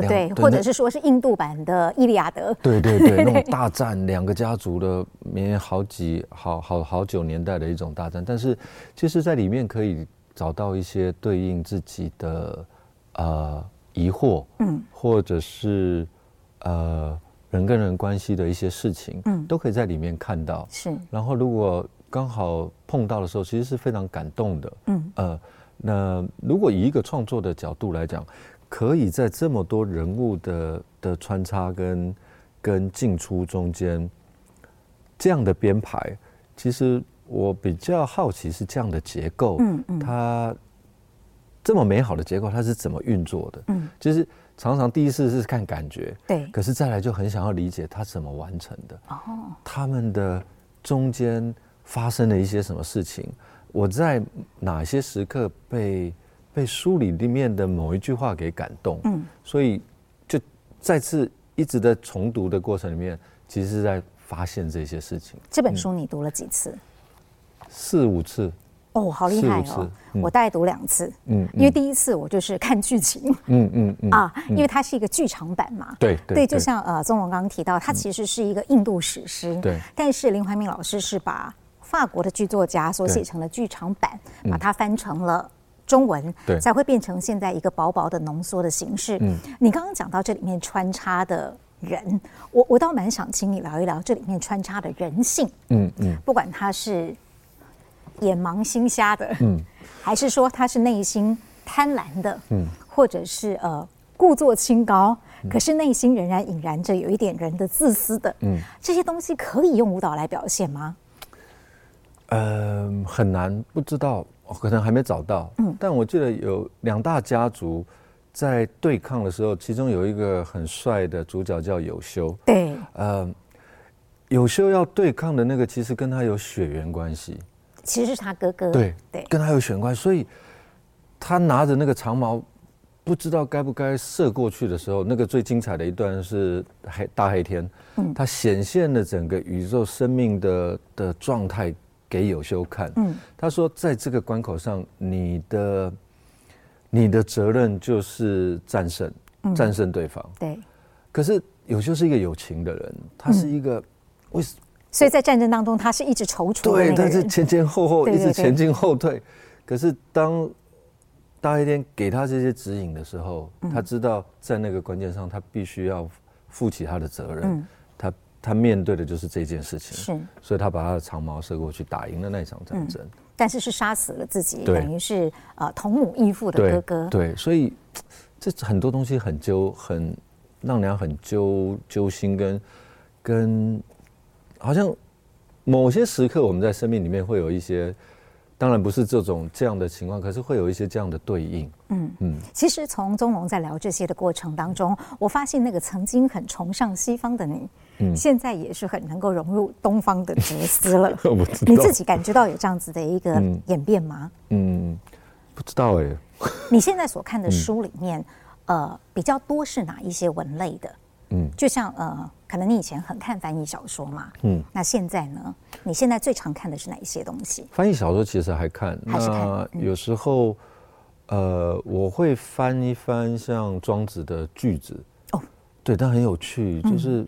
对，或者是说是印度版的伊利亚德，对，那种大战，两个家族的绵延好久年代的一种大战。但是其实在里面可以找到一些对应自己的疑惑，或者是人跟人关系的一些事情，都可以在里面看到。是，然后如果刚好碰到的时候，其实是非常感动的。那如果以一个创作的角度来讲，可以在这么多人物的穿插跟进出中间，这样的编排，其实我比较好奇是这样的结构，它这么美好的结构，它是怎么运作的？就是常常第一次是看感觉，对，可是再来就很想要理解它怎么完成的。他们的中间发生了一些什么事情？我在哪些时刻被书里面的某一句话给感动？所以就再次一直在重读的过程里面，其实是在发现这些事情。这本书你读了几次？4、5次。哦，好厉害哦！我大概读2次，因为第一次我就是看剧情，因为它是一个剧场版嘛，对，就像宗龙刚刚提到，它其实是一个印度史诗，对，但是林怀民老师是把法国的剧作家所写成了剧场版，把它翻成了中文，才会变成现在一个薄薄的浓缩的形式。你刚刚讲到这里面穿插的人，我倒蛮想请你聊一聊这里面穿插的人性，不管他是眼盲心瞎的，还是说他是内心贪婪的，或者是故作清高，可是内心仍然隐然着有一点人的自私的，这些东西可以用舞蹈来表现吗？很难，不知道，可能还没找到。但我记得有两大家族在对抗的时候，其中有一个很帅的主角叫有修，对，有修要对抗的那个其实跟他有血缘关系。其实是他哥哥，对，跟他有血缘关系，所以他拿着那个长矛，不知道该不该射过去的时候，那个最精彩的一段是大黑天，他显现了整个宇宙生命的状态给有修看。他说，在这个关口上，你的责任就是战胜对方。对，可是有修是一个有情的人，他是一个为什么？所以在战争当中，他是一直踌躇的那个人，对，他是前后后一直前进后退。可是当大黑天给他这些指引的时候，他知道在那个关键上，他必须要负起他的责任。他面对的就是这件事情，是，所以他把他的长矛射过去，打赢了那一场战争。但是杀死了自己，等于是同母异父的哥哥。对，所以这很多东西很让人很揪心跟。好像某些时刻，我们在生命里面会有一些，当然不是这样的情况，可是会有一些这样的对应。其实从宗龙在聊这些的过程当中，我发现那个曾经很崇尚西方的你，现在也是很能够融入东方的哲思了。我不知道你自己感觉到有这样子的一个演变吗？不知道哎，你现在所看的书里面，比较多是哪一些文类的？嗯，就像可能你以前很看翻译小说嘛，嗯，那现在呢？你现在最常看的是哪一些东西？翻译小说其实还看，还是看。有时候，我会翻一翻像庄子的句子，哦，对，但很有趣，就是，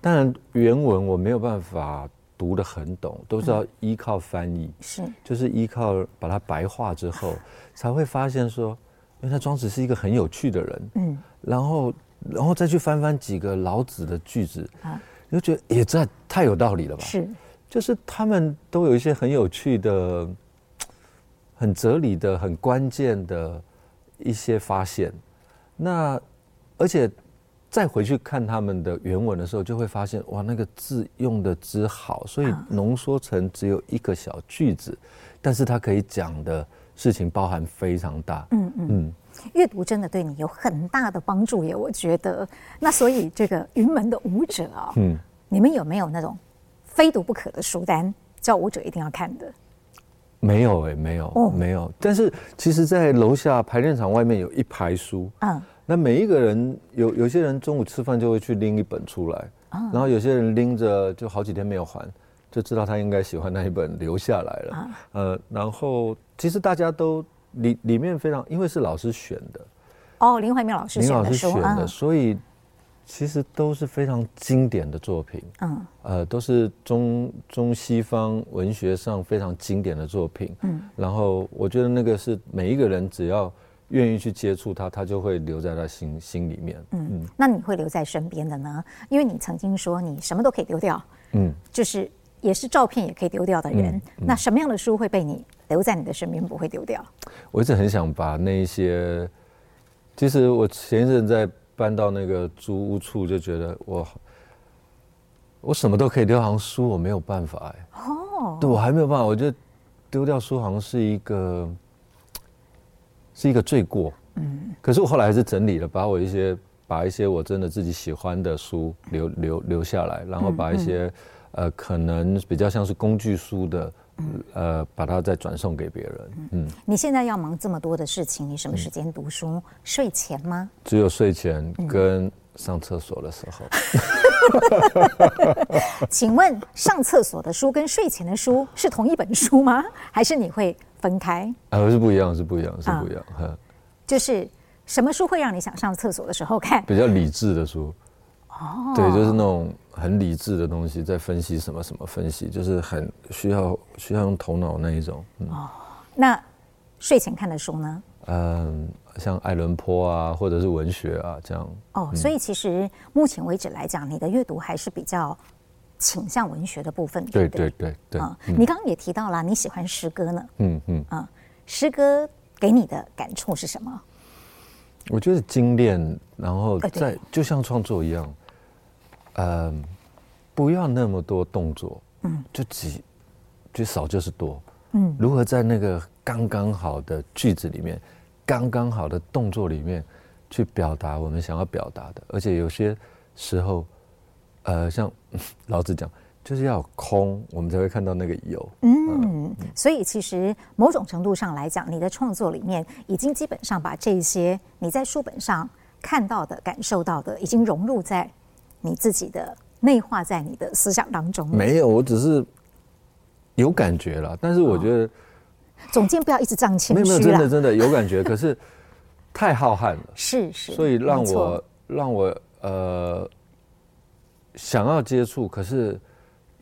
当然原文我没有办法读得很懂，都是要依靠翻译，是，就是依靠把它白话之后，才会发现说，原来庄子是一个很有趣的人，嗯，然后再去翻翻几个老子的句子啊，你就觉得也这太有道理了吧？是，就是他们都有一些很有趣的、很哲理的、很关键的一些发现。那而且再回去看他们的原文的时候，就会发现哇，那个字用的之好，所以浓缩成只有一个小句子，但是它可以讲的事情包含非常大。嗯。阅读真的对你有很大的帮助耶，我觉得。那所以这个云门的舞者啊，你们有没有那种非读不可的书单，叫舞者一定要看的？没有耶，没有。但是其实在楼下排练场外面有一排书，那每一个人有些人中午吃饭就会去拎一本出来，然后有些人拎着就好几天没有还，就知道他应该喜欢那一本留下来了，然后其实大家都里面非常，因为是老师选的，哦，林怀民老师选的书，所以其实都是非常经典的作品，都是中西方文学上非常经典的作品，然后我觉得那个是每一个人只要愿意去接触它，它就会留在他心里面，那你会留在身边的呢？因为你曾经说你什么都可以丢掉，就是也是照片也可以丢掉的人，那什么样的书会被你留在你的身边不会丢掉？我一直很想把那一些，其实我前一阵在搬到那个租屋处，就觉得我什么都可以丢，好像书我没有办法对，我还没有办法，我觉得丢掉书好像是一个罪过，可是我后来还是整理了，把一些我真的自己喜欢的书留下来，然后把一些可能比较像是工具书的，把它再转送给别人。你现在要忙这么多的事情，你什么时间读书？睡前吗？只有睡前跟上厕所的时候。请问上厕所的书跟睡前的书是同一本书吗？还是你会分开？是不一样。就是什么书会让你想上厕所的时候看？比较理智的书。对，就是那种很理智的东西，在分析什么分析，就是很需要用头脑那一种。那睡前看的书呢？像爱伦坡啊，或者是文学啊这样。所以其实目前为止来讲，你的阅读还是比较倾向文学的部分。对。你刚刚也提到了你喜欢诗歌呢。诗歌给你的感触是什么？我觉得精炼，然后再就像创作一样。不要那么多动作，就少就是多，如何在那个刚刚好的句子里面，刚刚好的动作里面去表达我们想要表达的，而且有些时候，像老子讲，就是要有空，我们才会看到那个有。所以其实某种程度上来讲，你的创作里面已经基本上把这些你在书本上看到的、感受到的，已经融入在你自己的内化在你的思想当中。没有，我只是有感觉了，但是我觉得，总监不要一直这样谦虚了。没有，真的有感觉，可是太浩瀚了，是，所以让我想要接触，可是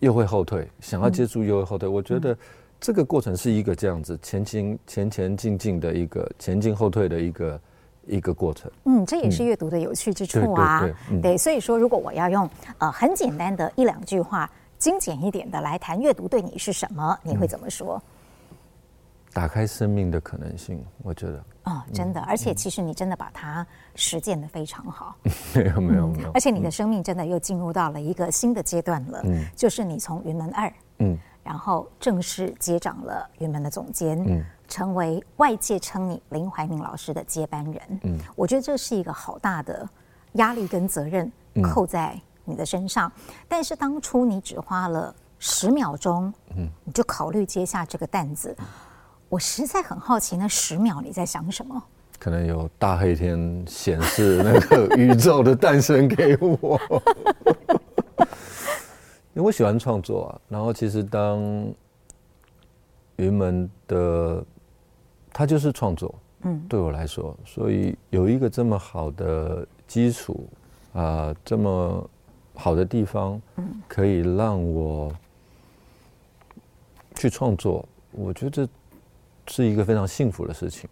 又会后退，想要接触又会后退。我觉得这个过程是一个这样子前进的一个前进后退的一个过程，这也是阅读的有趣之处啊。对，所以说，如果我要用很简单的一两句话，精简一点的来谈阅读对你是什么，你会怎么说？打开生命的可能性，我觉得。真的，而且其实你真的把它实践得非常好。没有。而且你的生命真的又进入到了一个新的阶段了，就是你从云门二，然后正式接掌了云门的总监。成为外界称你林怀民老师的接班人，我觉得这是一个好大的压力跟责任扣在你的身上。但是当初你只花了10秒钟，你就考虑接下这个担子，我实在很好奇，那10秒你在想什么？可能有大黑天显示那个宇宙的诞生给我，因为我喜欢创作啊。然后其实当云门的，它就是创作，对我来说，所以有一个这么好的基础啊，这么好的地方，可以让我去创作，我觉得是一个非常幸福的事情。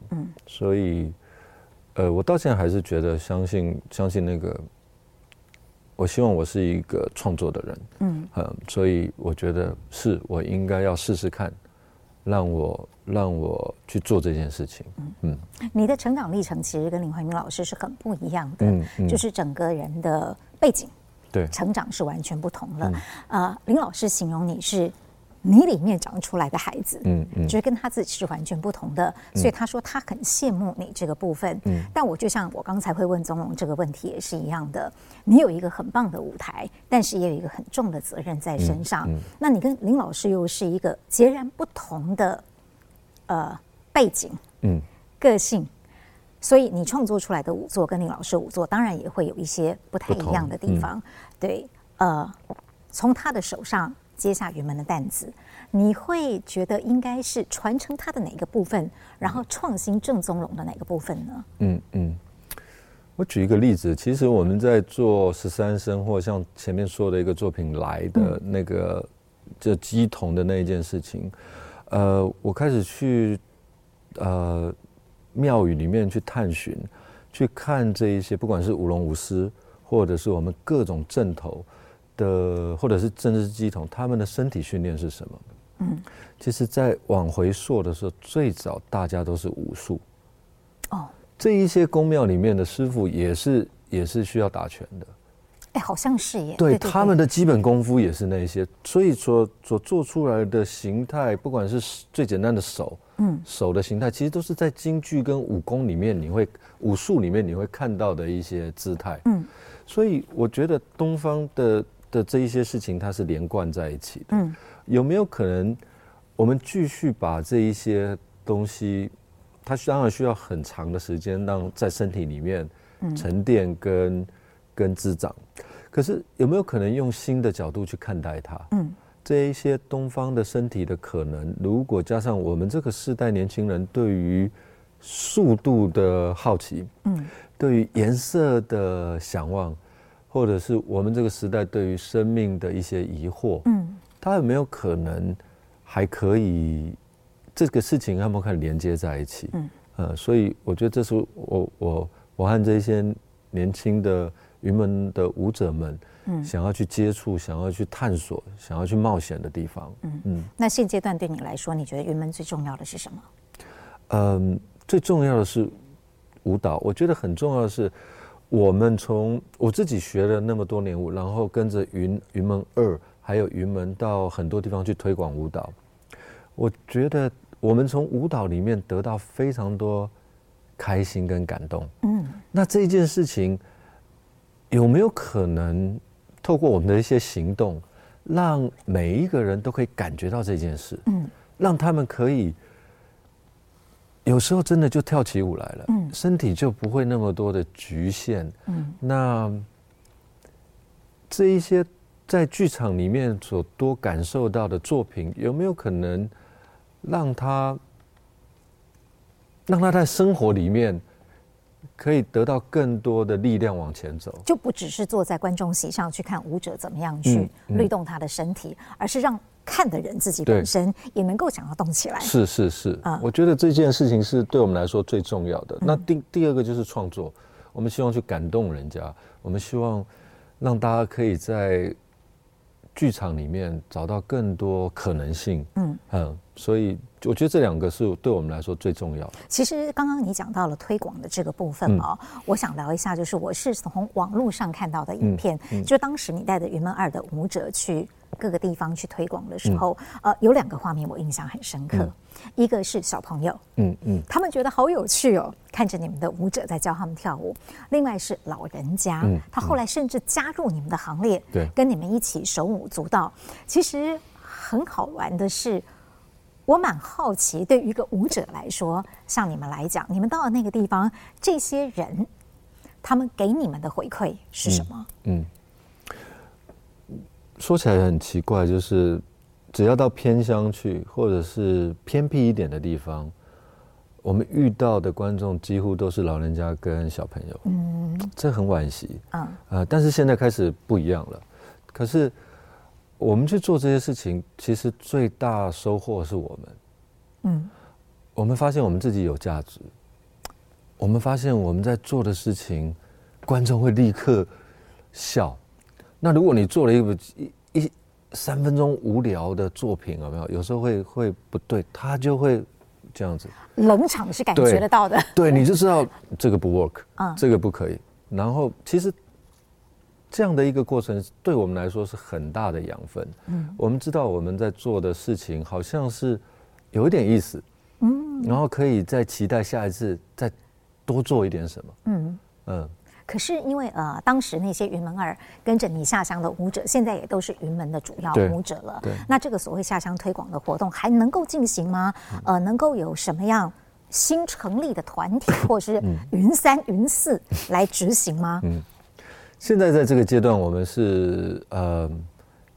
所以，我到现在还是觉得相信那个，我希望我是一个创作的人。所以我觉得是我应该要试试看，让我去做这件事情。你的成长历程其实跟林怀民老师是很不一样的，就是整个人的背景、对成长是完全不同了。林老师形容你是你里面长出来的孩子，就是跟他自己是完全不同的，所以他说他很羡慕你这个部分。但我就像我刚才会问宗隆这个问题也是一样的，你有一个很棒的舞台，但是也有一个很重的责任在身上。那你跟林老师又是一个截然不同的背景、个性，所以你创作出来的舞作跟林老师舞作当然也会有一些不太一样的地方。对，从他的手上接下云门的担子，你会觉得应该是传承他的哪个部分，然后创新郑宗隆的哪个部分呢？我举一个例子，其实我们在做13声或像前面说的一个作品来的那个就鸡童的那一件事情，我开始去庙宇里面去探寻，去看这一些不管是舞龙舞狮或者是我们各种阵头的，或者是政治鸡童，他们的身体训练是什么？其实在往回溯的时候，最早大家都是武术。这一些宫庙里面的师傅也是需要打拳的。好像是耶。对，他们的基本功夫也是那些，所以所做出来的形态，不管是最简单的手，手的形态，其实都是在京剧跟武功里面，武术里面你会看到的一些姿态。所以我觉得东方的这一些事情，它是连贯在一起的。有没有可能我们继续把这一些东西，它当然需要很长的时间让在身体里面沉淀跟滋长，可是有没有可能用新的角度去看待它？这一些东方的身体的可能，如果加上我们这个世代年轻人对于速度的好奇，对于颜色的向往，或者是我们这个时代对于生命的一些疑惑，它有没有可能还可以这个事情，他们可以连接在一起？所以我觉得这是我和这些年轻的云门的舞者们，想要去接触、想要去探索、想要去冒险的地方。那现阶段对你来说，你觉得云门最重要的是什么？最重要的是舞蹈，我觉得很重要的是。我们从我自己学了那么多年舞，然后跟着云门2，还有云门到很多地方去推广舞蹈。我觉得我们从舞蹈里面得到非常多开心跟感动。那这件事情有没有可能透过我们的一些行动，让每一个人都可以感觉到这件事？让他们可以。有时候真的就跳起舞来了，身体就不会那么多的局限。那这一些在剧场里面所多感受到的作品，有没有可能让他在生活里面可以得到更多的力量往前走？就不只是坐在观众席上去看舞者怎么样去律动他的身体，而是让看的人自己本身也能够想要动起来。是、我觉得这件事情是对我们来说最重要的。那第二个就是创作，我们希望去感动人家，我们希望让大家可以在剧场里面找到更多可能性。所以我觉得这两个是对我们来说最重要的。其实刚刚你讲到了推广的这个部分哦，我想聊一下，就是我是从网络上看到的影片，就当时你带着云门2的舞者去各个地方去推广的时候，有2个画面我印象很深刻，一个是小朋友，他们觉得好有趣哦，看着你们的舞者在教他们跳舞；另外是老人家，他后来甚至加入你们的行列，跟你们一起手舞足蹈。其实很好玩的是，我蛮好奇，对于一个舞者来说，像你们来讲，你们到了那个地方，这些人他们给你们的回馈是什么？说起来很奇怪，就是只要到偏乡去，或者是偏僻一点的地方，我们遇到的观众几乎都是老人家跟小朋友，这很惋惜但是现在开始不一样了。可是我们去做这些事情，其实最大收获是我们，我们发现我们自己有价值，我们发现我们在做的事情，观众会立刻笑。那如果你做了一部3分钟无聊的作品，有没有？有时候会不对，他就会。这样子冷场是感觉得到的， 对，你就知道这个不 work， 这个不可以。然后其实这样的一个过程对我们来说是很大的养分，我们知道我们在做的事情好像是有一点意思，然后可以再期待下一次再多做一点什么。可是因为当时那些云门二跟着你下乡的舞者，现在也都是云门的主要舞者了。那这个所谓下乡推广的活动还能够进行吗？能够有什么样新成立的团体或是云三云四来执行吗？现在在这个阶段，我们是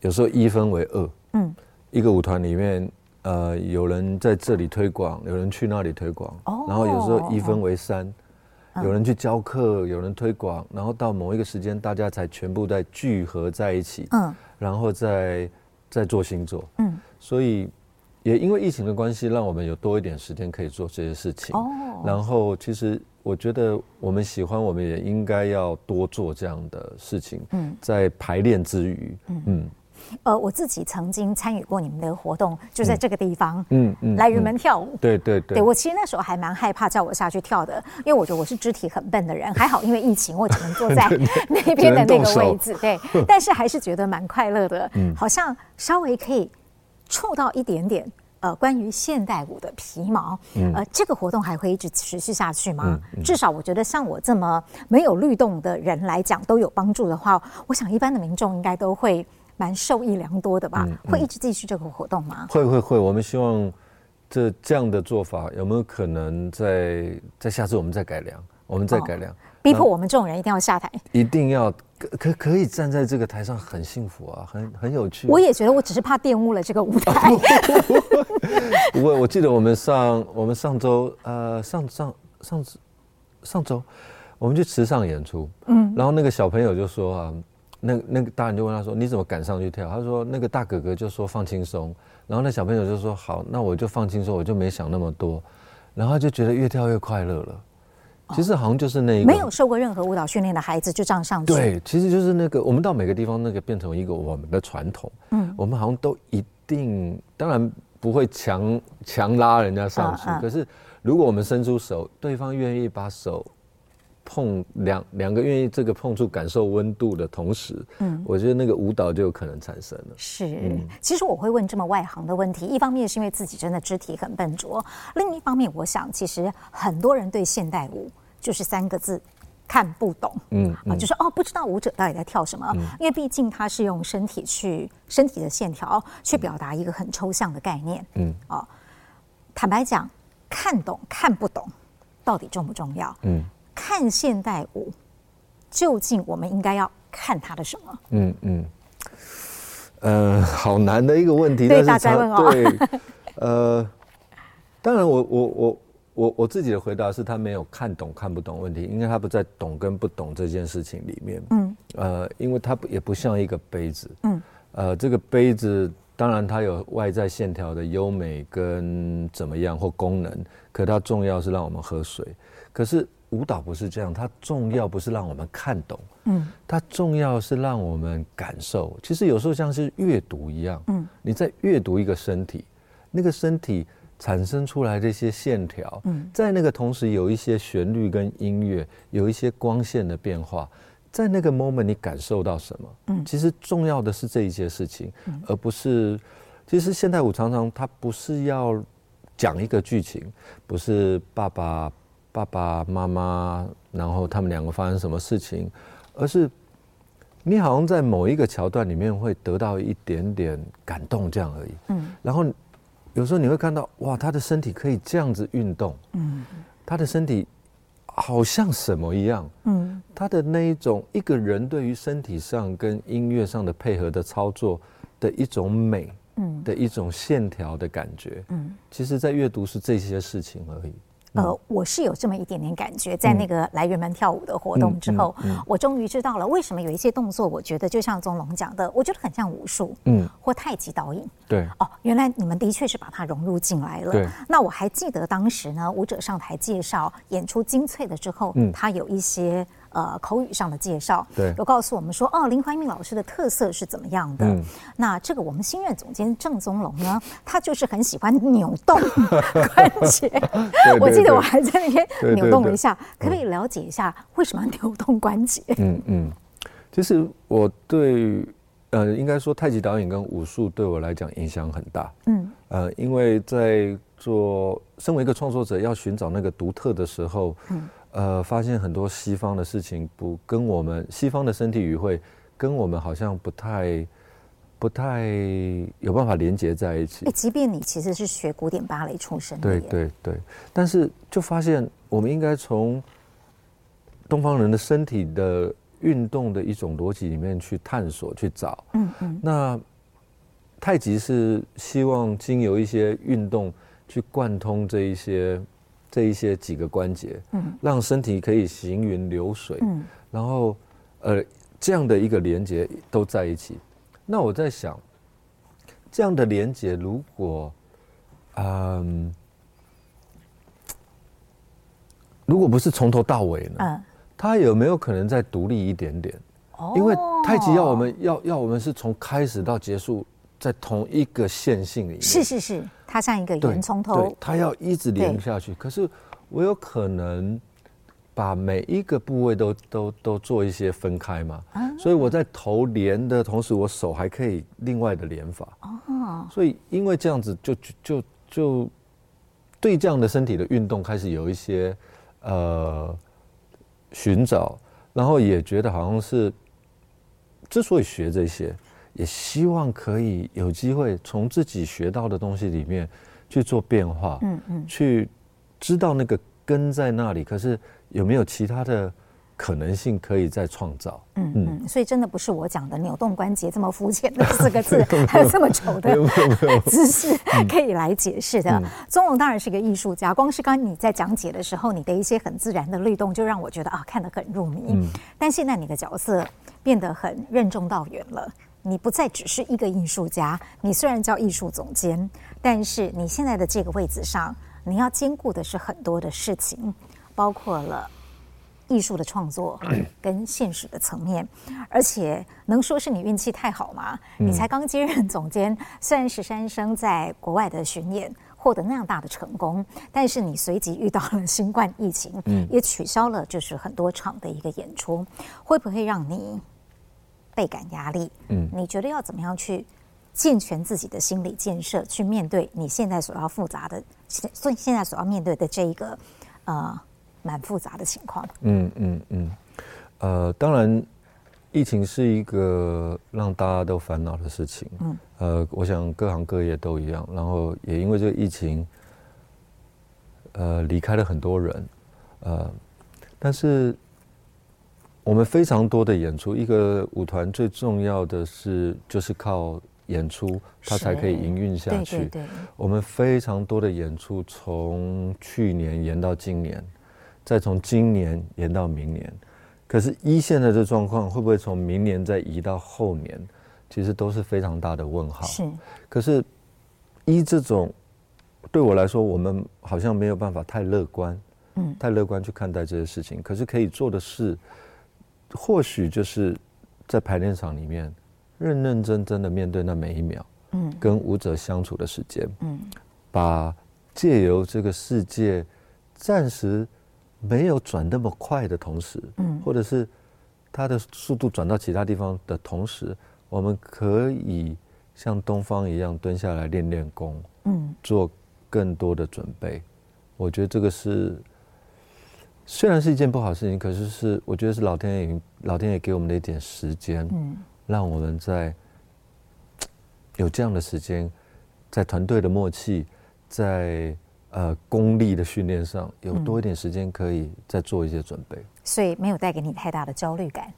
有时候1分为2，一个舞团里面有人在这里推广，有人去那里推广，然后有时候1分为3。有人去教课，有人推广，然后到某一个时间，大家才全部在聚合在一起，然后再做新作，所以也因为疫情的关系，让我们有多一点时间可以做这些事情。然后其实我觉得我们喜欢，我们也应该要多做这样的事情，在排练之余，我自己曾经参与过你们的活动，就在这个地方，来云门跳舞。对，我其实那时候还蛮害怕叫我下去跳的，因为我觉得我是肢体很笨的人。还好，因为疫情，我只能坐在那边的那个位置。对，但是还是觉得蛮快乐的，好像稍微可以触到一点点关于现代舞的皮毛。这个活动还会一直持续下去吗？至少我觉得像我这么没有律动的人来讲，都有帮助的话，我想一般的民众应该都会。蛮受益良多的吧？会一直继续这个活动吗？会，我们希望这样的做法有没有可能在下次我们再改良，逼迫我们这种人一定要下台，一定要可以站在这个台上，很幸福啊，很有趣。我也觉得我只是怕玷污了这个舞台。不会，我记得我们上周上周我们去池上演出，然后那个小朋友就说啊。那个大人就问他说：“你怎么敢上去跳？”他说：“那个大哥哥就说放轻松。”然后那小朋友就说：“好，那我就放轻松，我就没想那么多。”然后他就觉得越跳越快乐了。其实好像就是那一个没有受过任何舞蹈训练的孩子就这样上去。对，其实就是那个我们到每个地方那个变成一个我们的传统。我们好像都一定，当然不会强拉人家上去。可是如果我们伸出手，对方愿意把手。碰两个愿意这个碰触感受温度的同时，我觉得那个舞蹈就有可能产生了。是，其实我会问这么外行的问题，一方面是因为自己真的肢体很笨拙，另一方面我想其实很多人对现代舞就是3个字看不懂，就是不知道舞者到底在跳什么，因为毕竟它是用身体的线条去表达一个很抽象的概念，坦白讲，看懂看不懂到底重不重要？看现代舞，究竟我们应该要看它的什么？好难的一个问题。对，大家问哦。对，当然我自己的回答是，他没有看懂看不懂问题，因为他不在懂跟不懂这件事情里面。因为他也不像一个杯子。这个杯子当然它有外在线条的优美跟怎么样或功能，可它重要是让我们喝水。可是。舞蹈不是这样，它重要不是让我们看懂，它重要是让我们感受。其实有时候像是阅读一样，你在阅读一个身体，那个身体产生出来的一些线条，在那个同时有一些旋律跟音乐，有一些光线的变化，在那个 moment 你感受到什么？其实重要的是这一些事情，而不是。其实现代舞常常它不是要讲一个剧情，不是爸爸妈妈，然后他们两个发生什么事情，而是你好像在某一个桥段里面会得到一点点感动，这样而已。然后有时候你会看到，哇，他的身体可以这样子运动，嗯，他的身体好像什么一样，嗯，他的那一种一个人对于身体上跟音乐上的配合的操作的一种美，嗯，的一种线条的感觉，嗯，其实在阅读是这些事情而已。我是有这么一点点感觉，在那个来人们跳舞的活动之后，我终于知道了为什么有一些动作，我觉得就像宗龙讲的，我觉得很像武术，嗯，或太极导引。对，哦，原来你们的确是把它融入进来了。对，那我还记得当时呢，舞者上台介绍演出精粹了之后，他有一些口语上的介绍，对，有告诉我们说，哦，林怀民老师的特色是怎么样的。那这个我们新任总监郑宗龙呢，他就是很喜欢扭动关节。对，我记得我还在那边扭动了一下，可不可以了解一下为什么扭动关节？其实我对应该说太极导引跟武术对我来讲影响很大。因为在身为一个创作者要寻找那个独特的时候，发现很多西方的事情不跟我们西方的身体语汇跟我们好像不太有办法连接在一起。即便你其实是学古典芭蕾出身的，对，但是就发现我们应该从东方人的身体的运动的一种逻辑里面去探索去找。那太极是希望经由一些运动去贯通这一些几个关节，让身体可以行云流水，然后这样的一个连接都在一起。那我在想，这样的连接如果不是从头到尾呢，它有没有可能再独立一点点？因为太极要我们是从开始到结束在同一个线性里面，是，它像一个圆，从头，它要一直连下去。可是我有可能把每一个部位都做一些分开嘛，所以我在头连的同时，我手还可以另外的连法。所以因为这样子就对这样的身体的运动开始有一些寻找，然后也觉得好像是之所以学这些，也希望可以有机会从自己学到的东西里面去做变化，去知道那个根在那里，可是有没有其他的可能性可以再创造。所以真的不是我讲的扭动关节这么肤浅的四个字，还有这么丑的姿势可以来解释的。宗龙当然是个艺术家，光是刚你在讲解的时候，你的一些很自然的律动就让我觉得看得很入迷。但现在你的角色变得很任重道远了，你不再只是一个艺术家，你虽然叫艺术总监，但是你现在的这个位置上，你要兼顾的是很多的事情，包括了艺术的创作跟现实的层面。而且能说是你运气太好吗？你才刚接任总监，虽然石珊生在国外的巡演获得那样大的成功，但是你随即遇到了新冠疫情，也取消了就是很多场的一个演出，会不会让你倍感压力？你觉得要怎么样去健全自己的心理建设，去面对你现在所要复杂的，现在所要面对的这一个蛮复杂的情况？当然，疫情是一个让大家都烦恼的事情。我想各行各业都一样。然后也因为这个疫情，离开了很多人，但是我们非常多的演出，一个舞团最重要的是就是靠演出它才可以营运下去。我们非常多的演出从去年延到今年，再从今年延到明年，可是依现在的状况会不会从明年再移到后年，其实都是非常大的问号。可是依这种，对我来说我们好像没有办法太乐观去看待这些事情。可是可以做的事或许就是在排练场里面认认真真的面对那每一秒，跟舞者相处的时间，把借由这个世界暂时没有转那么快的同时，或者是它的速度转到其他地方的同时，我们可以像东方一样蹲下来练练功，做更多的准备。我觉得这个是虽然是一件不好的事情，可是我觉得是老天爷给我们的一点时间，让我们在有这样的时间在团队的默契，在功力的训练上，有多一点时间可以再做一些准备。所以没有带给你太大的焦虑感。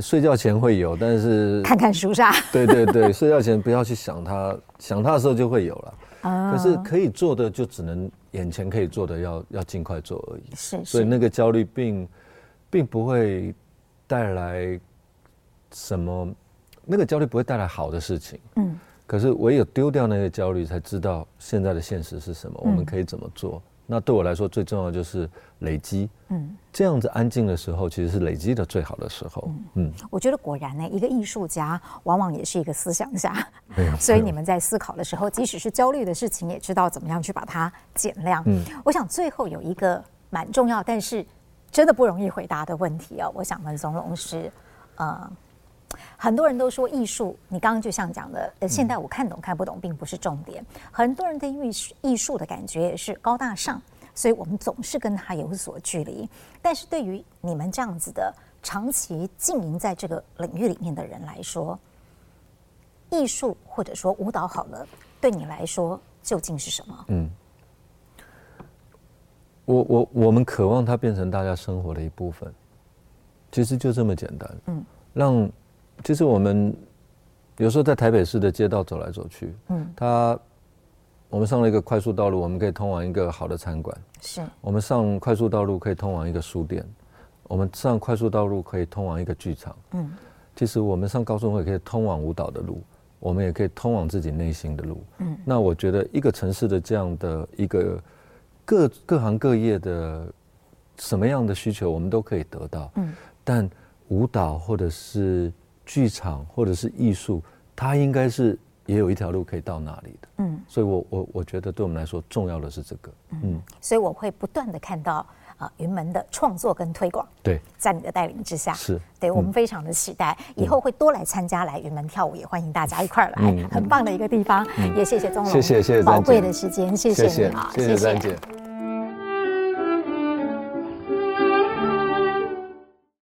睡觉前会有，但是看看书上。对对对，睡觉前不要去想它，想它的时候就会有了。啊，可是可以做的就只能眼前可以做的要尽快做而已。是，所以那个焦虑并不会带来什么，那个焦虑不会带来好的事情。嗯。可是唯有丢掉那个焦虑，才知道现在的现实是什么，我们可以怎么做。那对我来说最重要的就是累积，这样子安静的时候其实是累积的最好的时候。我觉得果然呢，一个艺术家往往也是一个思想家，所以你们在思考的时候，即使是焦虑的事情，也知道怎么样去把它减量。我想最后有一个蛮重要，但是真的不容易回答的问题哦，我想问宗隆是，很多人都说艺术，你刚刚就像讲的，现在我看懂看不懂并不是重点。很多人对艺术的感觉也是高大上，所以我们总是跟它有所距离。但是对于你们这样子的长期经营在这个领域里面的人来说，艺术或者说舞蹈好了，对你来说究竟是什么？我们渴望它变成大家生活的一部分，其实就这么简单。其实我们有时候在台北市的街道走来走去，我们上了一个快速道路，我们可以通往一个好的餐馆；是我们上快速道路可以通往一个书店，我们上快速道路可以通往一个剧场。其实我们上高速公路可以通往舞蹈的路，我们也可以通往自己内心的路。那我觉得一个城市的这样的一个各行各业的什么样的需求，我们都可以得到。但舞蹈或者是剧场或者是艺术，它应该是也有一条路可以到那里的。所以我觉得对我们来说重要的是这个。所以我会不断的看到云门的创作跟推广，对，在你的带领之下，是对我们非常的期待。以后会多来参加来云门跳舞，也欢迎大家一块儿来，很棒的一个地方。也谢谢宗隆，谢谢宝贵的时间，谢谢你啊，谢谢詹姐。